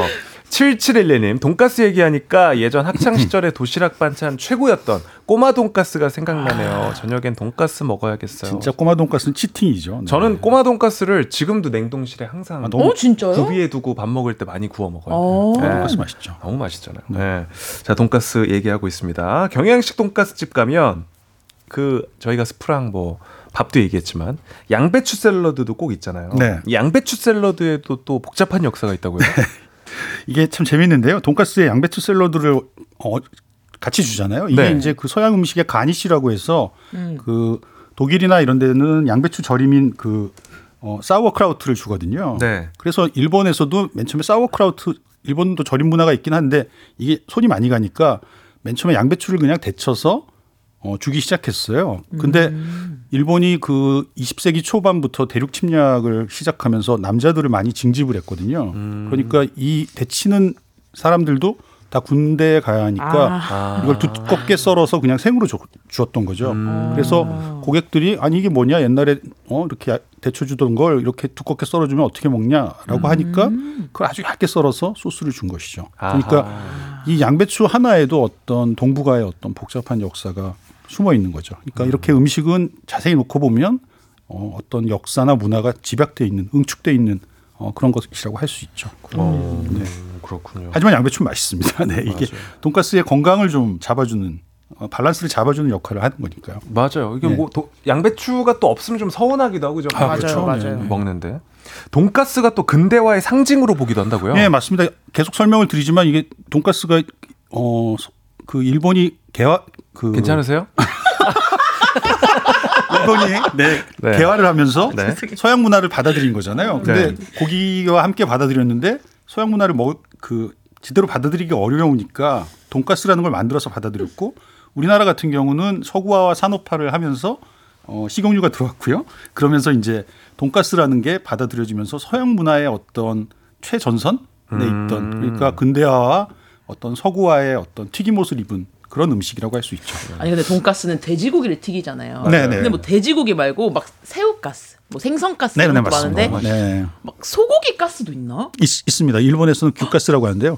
7711님, 돈가스 얘기하니까 예전 학창시절에 도시락 반찬 최고였던 꼬마 돈가스가 생각나네요. 저녁엔 돈가스 먹어야겠어요. 진짜 꼬마 돈가스는 치팅이죠. 네. 저는 꼬마 돈가스를 지금도 냉동실에 항상 구비해두고 밥 먹을 때 많이 구워 먹어요. 돈가스 맛있죠. 너무 맛있잖아요. 네. 자, 돈가스 얘기하고 있습니다. 경양식 돈가스집 가면 저희가 스프랑 밥도 얘기했지만 양배추 샐러드도 꼭 있잖아요. 네. 양배추 샐러드에도 또 복잡한 역사가 있다고요. 이게 참 재밌는데요. 돈가스에 양배추 샐러드를 같이 주잖아요. 이게 이제 그 서양 음식의 가니쉬라고 해서 그 독일이나 이런 데는 양배추 절임인 그 사워크라우트를 주거든요. 네. 그래서 일본에서도 맨 처음에 사워크라우트, 일본도 절임 문화가 있긴 한데 이게 손이 많이 가니까 맨 처음에 양배추를 그냥 데쳐서 주기 시작했어요. 근데 일본이 그 20세기 초반부터 대륙 침략을 시작하면서 남자들을 많이 징집을 했거든요. 그러니까 이 데치는 사람들도 다 군대에 가야 하니까 이걸 두껍게 썰어서 그냥 생으로 주었던 거죠. 그래서 고객들이 아니 이게 뭐냐 옛날에 이렇게 데쳐주던 걸 이렇게 두껍게 썰어주면 어떻게 먹냐라고 하니까 그걸 아주 얇게 썰어서 소스를 준 것이죠. 그러니까 이 양배추 하나에도 어떤 동북아의 어떤 복잡한 역사가 숨어 있는 거죠. 그러니까 이렇게 음식은 자세히 놓고 보면 어떤 역사나 문화가 집약되어 있는, 응축되어 있는 그런 것이라고 할 수 있죠. 네. 그렇군요. 하지만 양배추는 맛있습니다. 네, 이게 돈가스의 건강을 좀 잡아주는, 밸런스를 잡아주는 역할을 하는 거니까요. 맞아요. 이게 네. 뭐 양배추가 또 없으면 좀 서운하기도 하고. 맞아요. 그렇죠. 맞아요. 네. 먹는데. 돈가스가 또 근대화의 상징으로 보기도 한다고요? 네, 맞습니다. 계속 설명을 드리지만 이게 돈가스가 그 일본이 개화 괜찮으세요? 일본이 네. 개화를 하면서 네. 서양 문화를 받아들인 거잖아요. 근데 네. 고기와 함께 받아들였는데 서양 문화를 제대로 받아들이기 어려우니까 돈가스라는 걸 만들어서 받아들였고, 우리나라 같은 경우는 서구화와 산업화를 하면서 식용유가 들어왔고요. 그러면서 이제 돈가스라는 게 받아들여지면서 서양 문화의 어떤 최전선에 있던, 그러니까 근대화와 어떤 서구화의 어떤 튀김옷을 입은 그런 음식이라고 할 수 있죠. 아니 근데 돈가스는 돼지고기를 튀기잖아요. 네네. 근데 뭐 돼지고기 말고 막 새우가스, 뭐 생선가스 이런 것도 많은데 네. 막 소고기 가스도 있나? 있습니다. 일본에서는 규가스라고 하는데요.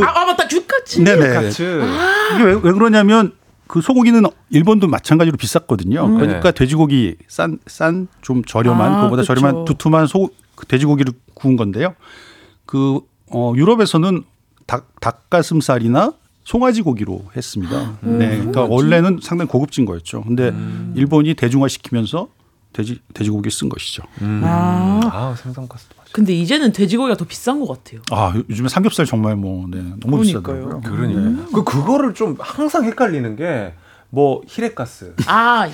맞다, 규가스. 네네. 이게 왜 그러냐면 그 소고기는 일본도 마찬가지로 비쌌거든요. 그러니까 돼지고기 싼 좀 저렴한 그거보다 그쵸. 저렴한 두툼한 돼지고기를 구운 건데요. 그 유럽에서는 닭가슴살이나 송아지 고기로 했습니다. 네, 그러니까 원래는 상당히 고급진 거였죠. 근데 일본이 대중화 시키면서 돼지고기를 쓴 것이죠. 생선가스도 맞아요. 근데 이제는 돼지고기가 더 비싼 것 같아요. 요즘에 삼겹살 정말 너무 비싸더라고요. 그러니까요. 그거를 좀 항상 헷갈리는 게 히레가스.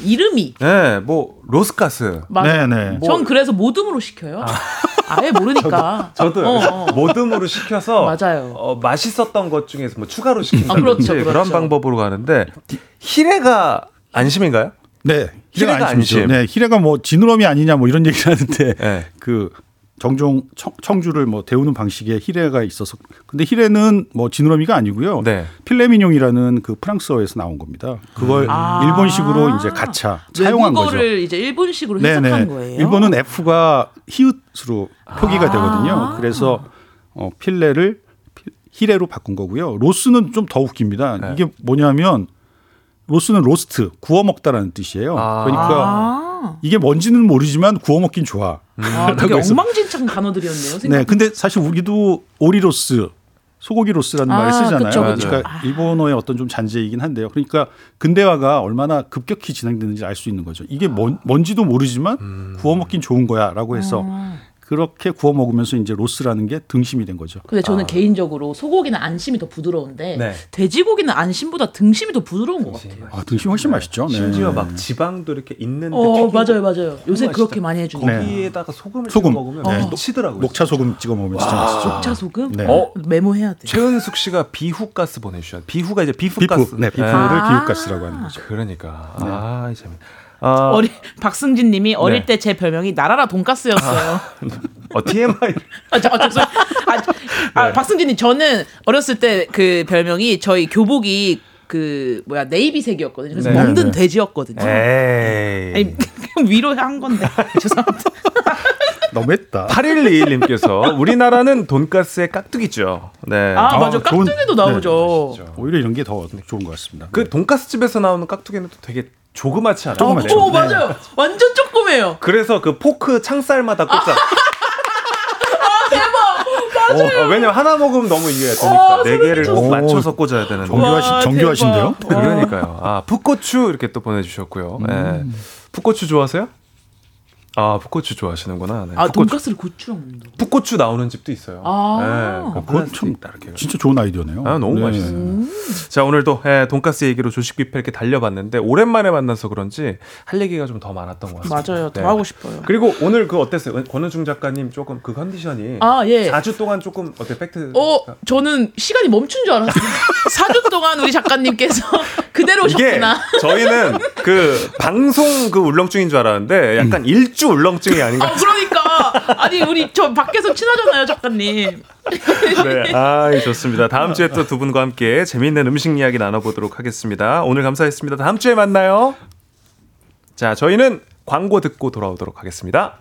이름이. 네, 로스가스. 네네. 전 그래서 모듬으로 시켜요. 아예 모르니까. 저도 모듬으로 시켜서 맞아요. 맛있었던 것 중에서 추가로 시킨다든지 그런 방법으로 가는데, 히레가 안심인가요? 네, 히레가 안심. 네, 히레가 지느러미 아니냐 이런 얘기를 하는데 네. 그 정종 청주를 데우는 방식에 히레가 있어서, 근데 히레는 지느러미가 아니고요. 네. 필레미뇽이라는 그 프랑스어에서 나온 겁니다. 그걸 일본식으로 이제 가차 차용한 거죠. 그거를 이제 일본식으로 해석한 거예요. 일본은 F가 히읗으로 표기가 되거든요. 그래서 필레를 히레로 바꾼 거고요. 로스는 좀 더 웃깁니다. 네. 이게 뭐냐면 로스는 로스트, 구워 먹다라는 뜻이에요. 그러니까 이게 뭔지는 모르지만 구워 먹긴 좋아. 되게 엉망진창 단어들이었네요. 네, 근데 사실 우리도 오리로스, 소고기로스라는 말을 쓰잖아요. 그쵸, 그쵸. 그러니까 일본어의 어떤 좀 잔재이긴 한데요. 그러니까 근대화가 얼마나 급격히 진행되는지 알 수 있는 거죠. 이게 뭔지도 모르지만 구워 먹긴 좋은 거야라고 해서 그렇게 구워 먹으면서 이제 로스라는 게 등심이 된 거죠. 근데 저는 개인적으로 소고기는 안심이 더 부드러운데 네. 돼지고기는 안심보다 등심이 더 부드러운 것 같아요. 등심 훨씬 맛있죠. 네. 심지어 막 지방도 이렇게 있는데. 맞아요. 요새 그렇게 많이 해주죠. 거기에다가 소금을 찍어 먹으면 미치더라고요. 녹차 소금 찍어 먹으면 진짜 맛있죠. 녹차 소금? 네. 메모해야 돼요. 최은숙 씨가 비후가스 보내주셨어요. 비후가 이제 비프가스. 네, 비프를 비후가스라고 하는 거죠. 그러니까. 재밌다. 박승진 님이 어릴 때 제 별명이 나라라 돈가스였어요. TMI. 박승진 님, 저는 어렸을 때 그 별명이, 저희 교복이 네이비색이었거든요. 그래서 멍든 돼지였거든요. 아니, 위로 한 건데. 죄송합니다. 너무했다. 8121님께서 우리나라는 돈가스의 깍두기죠. 네. 맞아. 깍두기도 나오죠. 네, 오히려 이런 게 더 좋은 것 같습니다. 그 돈가스집에서 나오는 깍두기는 또 되게 조그맣지 않아요? 맞아요. 완전 조그매요. 그래서 그 포크 창살마다 꽂아. 대박. 맞아요. 왜냐면 하나 먹으면 너무 이게 되니까 네 개를 꼭 맞춰서 꽂아야 되는. 정교하신데요? 그러니까요. 풋고추 이렇게 또 보내주셨고요. 풋고추 좋아하세요? 아, 풋고추 좋아하시는구나. 네. 아, 돈가스를 고추랑 먹는다고? 풋고추 나오는 집도 있어요. 아, 네, 그건 참 진짜 좋은 아이디어네요. 아, 너무 네. 맛있어요. 자, 오늘도 돈가스 얘기로 조식 뷔페 이렇게 달려봤는데 오랜만에 만나서 그런지 할 얘기가 좀 더 많았던 것 같습니다. 맞아요. 네. 더 하고 싶어요. 그리고 오늘 그 어땠어요? 권은중 작가님 조금 그 컨디션이 아, 예. 4주 동안 조금 어때? 팩트? 저는 시간이 멈춘 줄 알았어요. 4주 동안 우리 작가님께서 그대로 오셨구나. 저희는 그 방송 그 울렁증인 줄 알았는데 약간 일주 울렁증이 아닌가? 아, 그러니까 아니 우리 저 밖에서 친하잖아요, 작가님. 네, 아, 좋습니다. 다음 주에 또 두 분과 함께 재미있는 음식 이야기 나눠보도록 하겠습니다. 오늘 감사했습니다. 다음 주에 만나요. 자, 저희는 광고 듣고 돌아오도록 하겠습니다.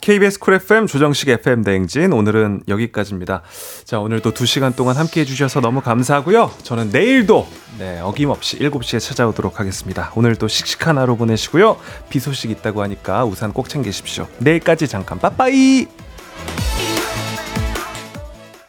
KBS 쿨 FM 조정식 FM 대행진 오늘은 여기까지입니다. 자, 오늘도 2시간 동안 함께해 주셔서 너무 감사하고요. 저는 내일도 어김없이 7시에 찾아오도록 하겠습니다. 오늘도 씩씩한 하루 보내시고요. 비 소식 있다고 하니까 우산 꼭 챙기십시오. 내일까지 잠깐 빠빠이.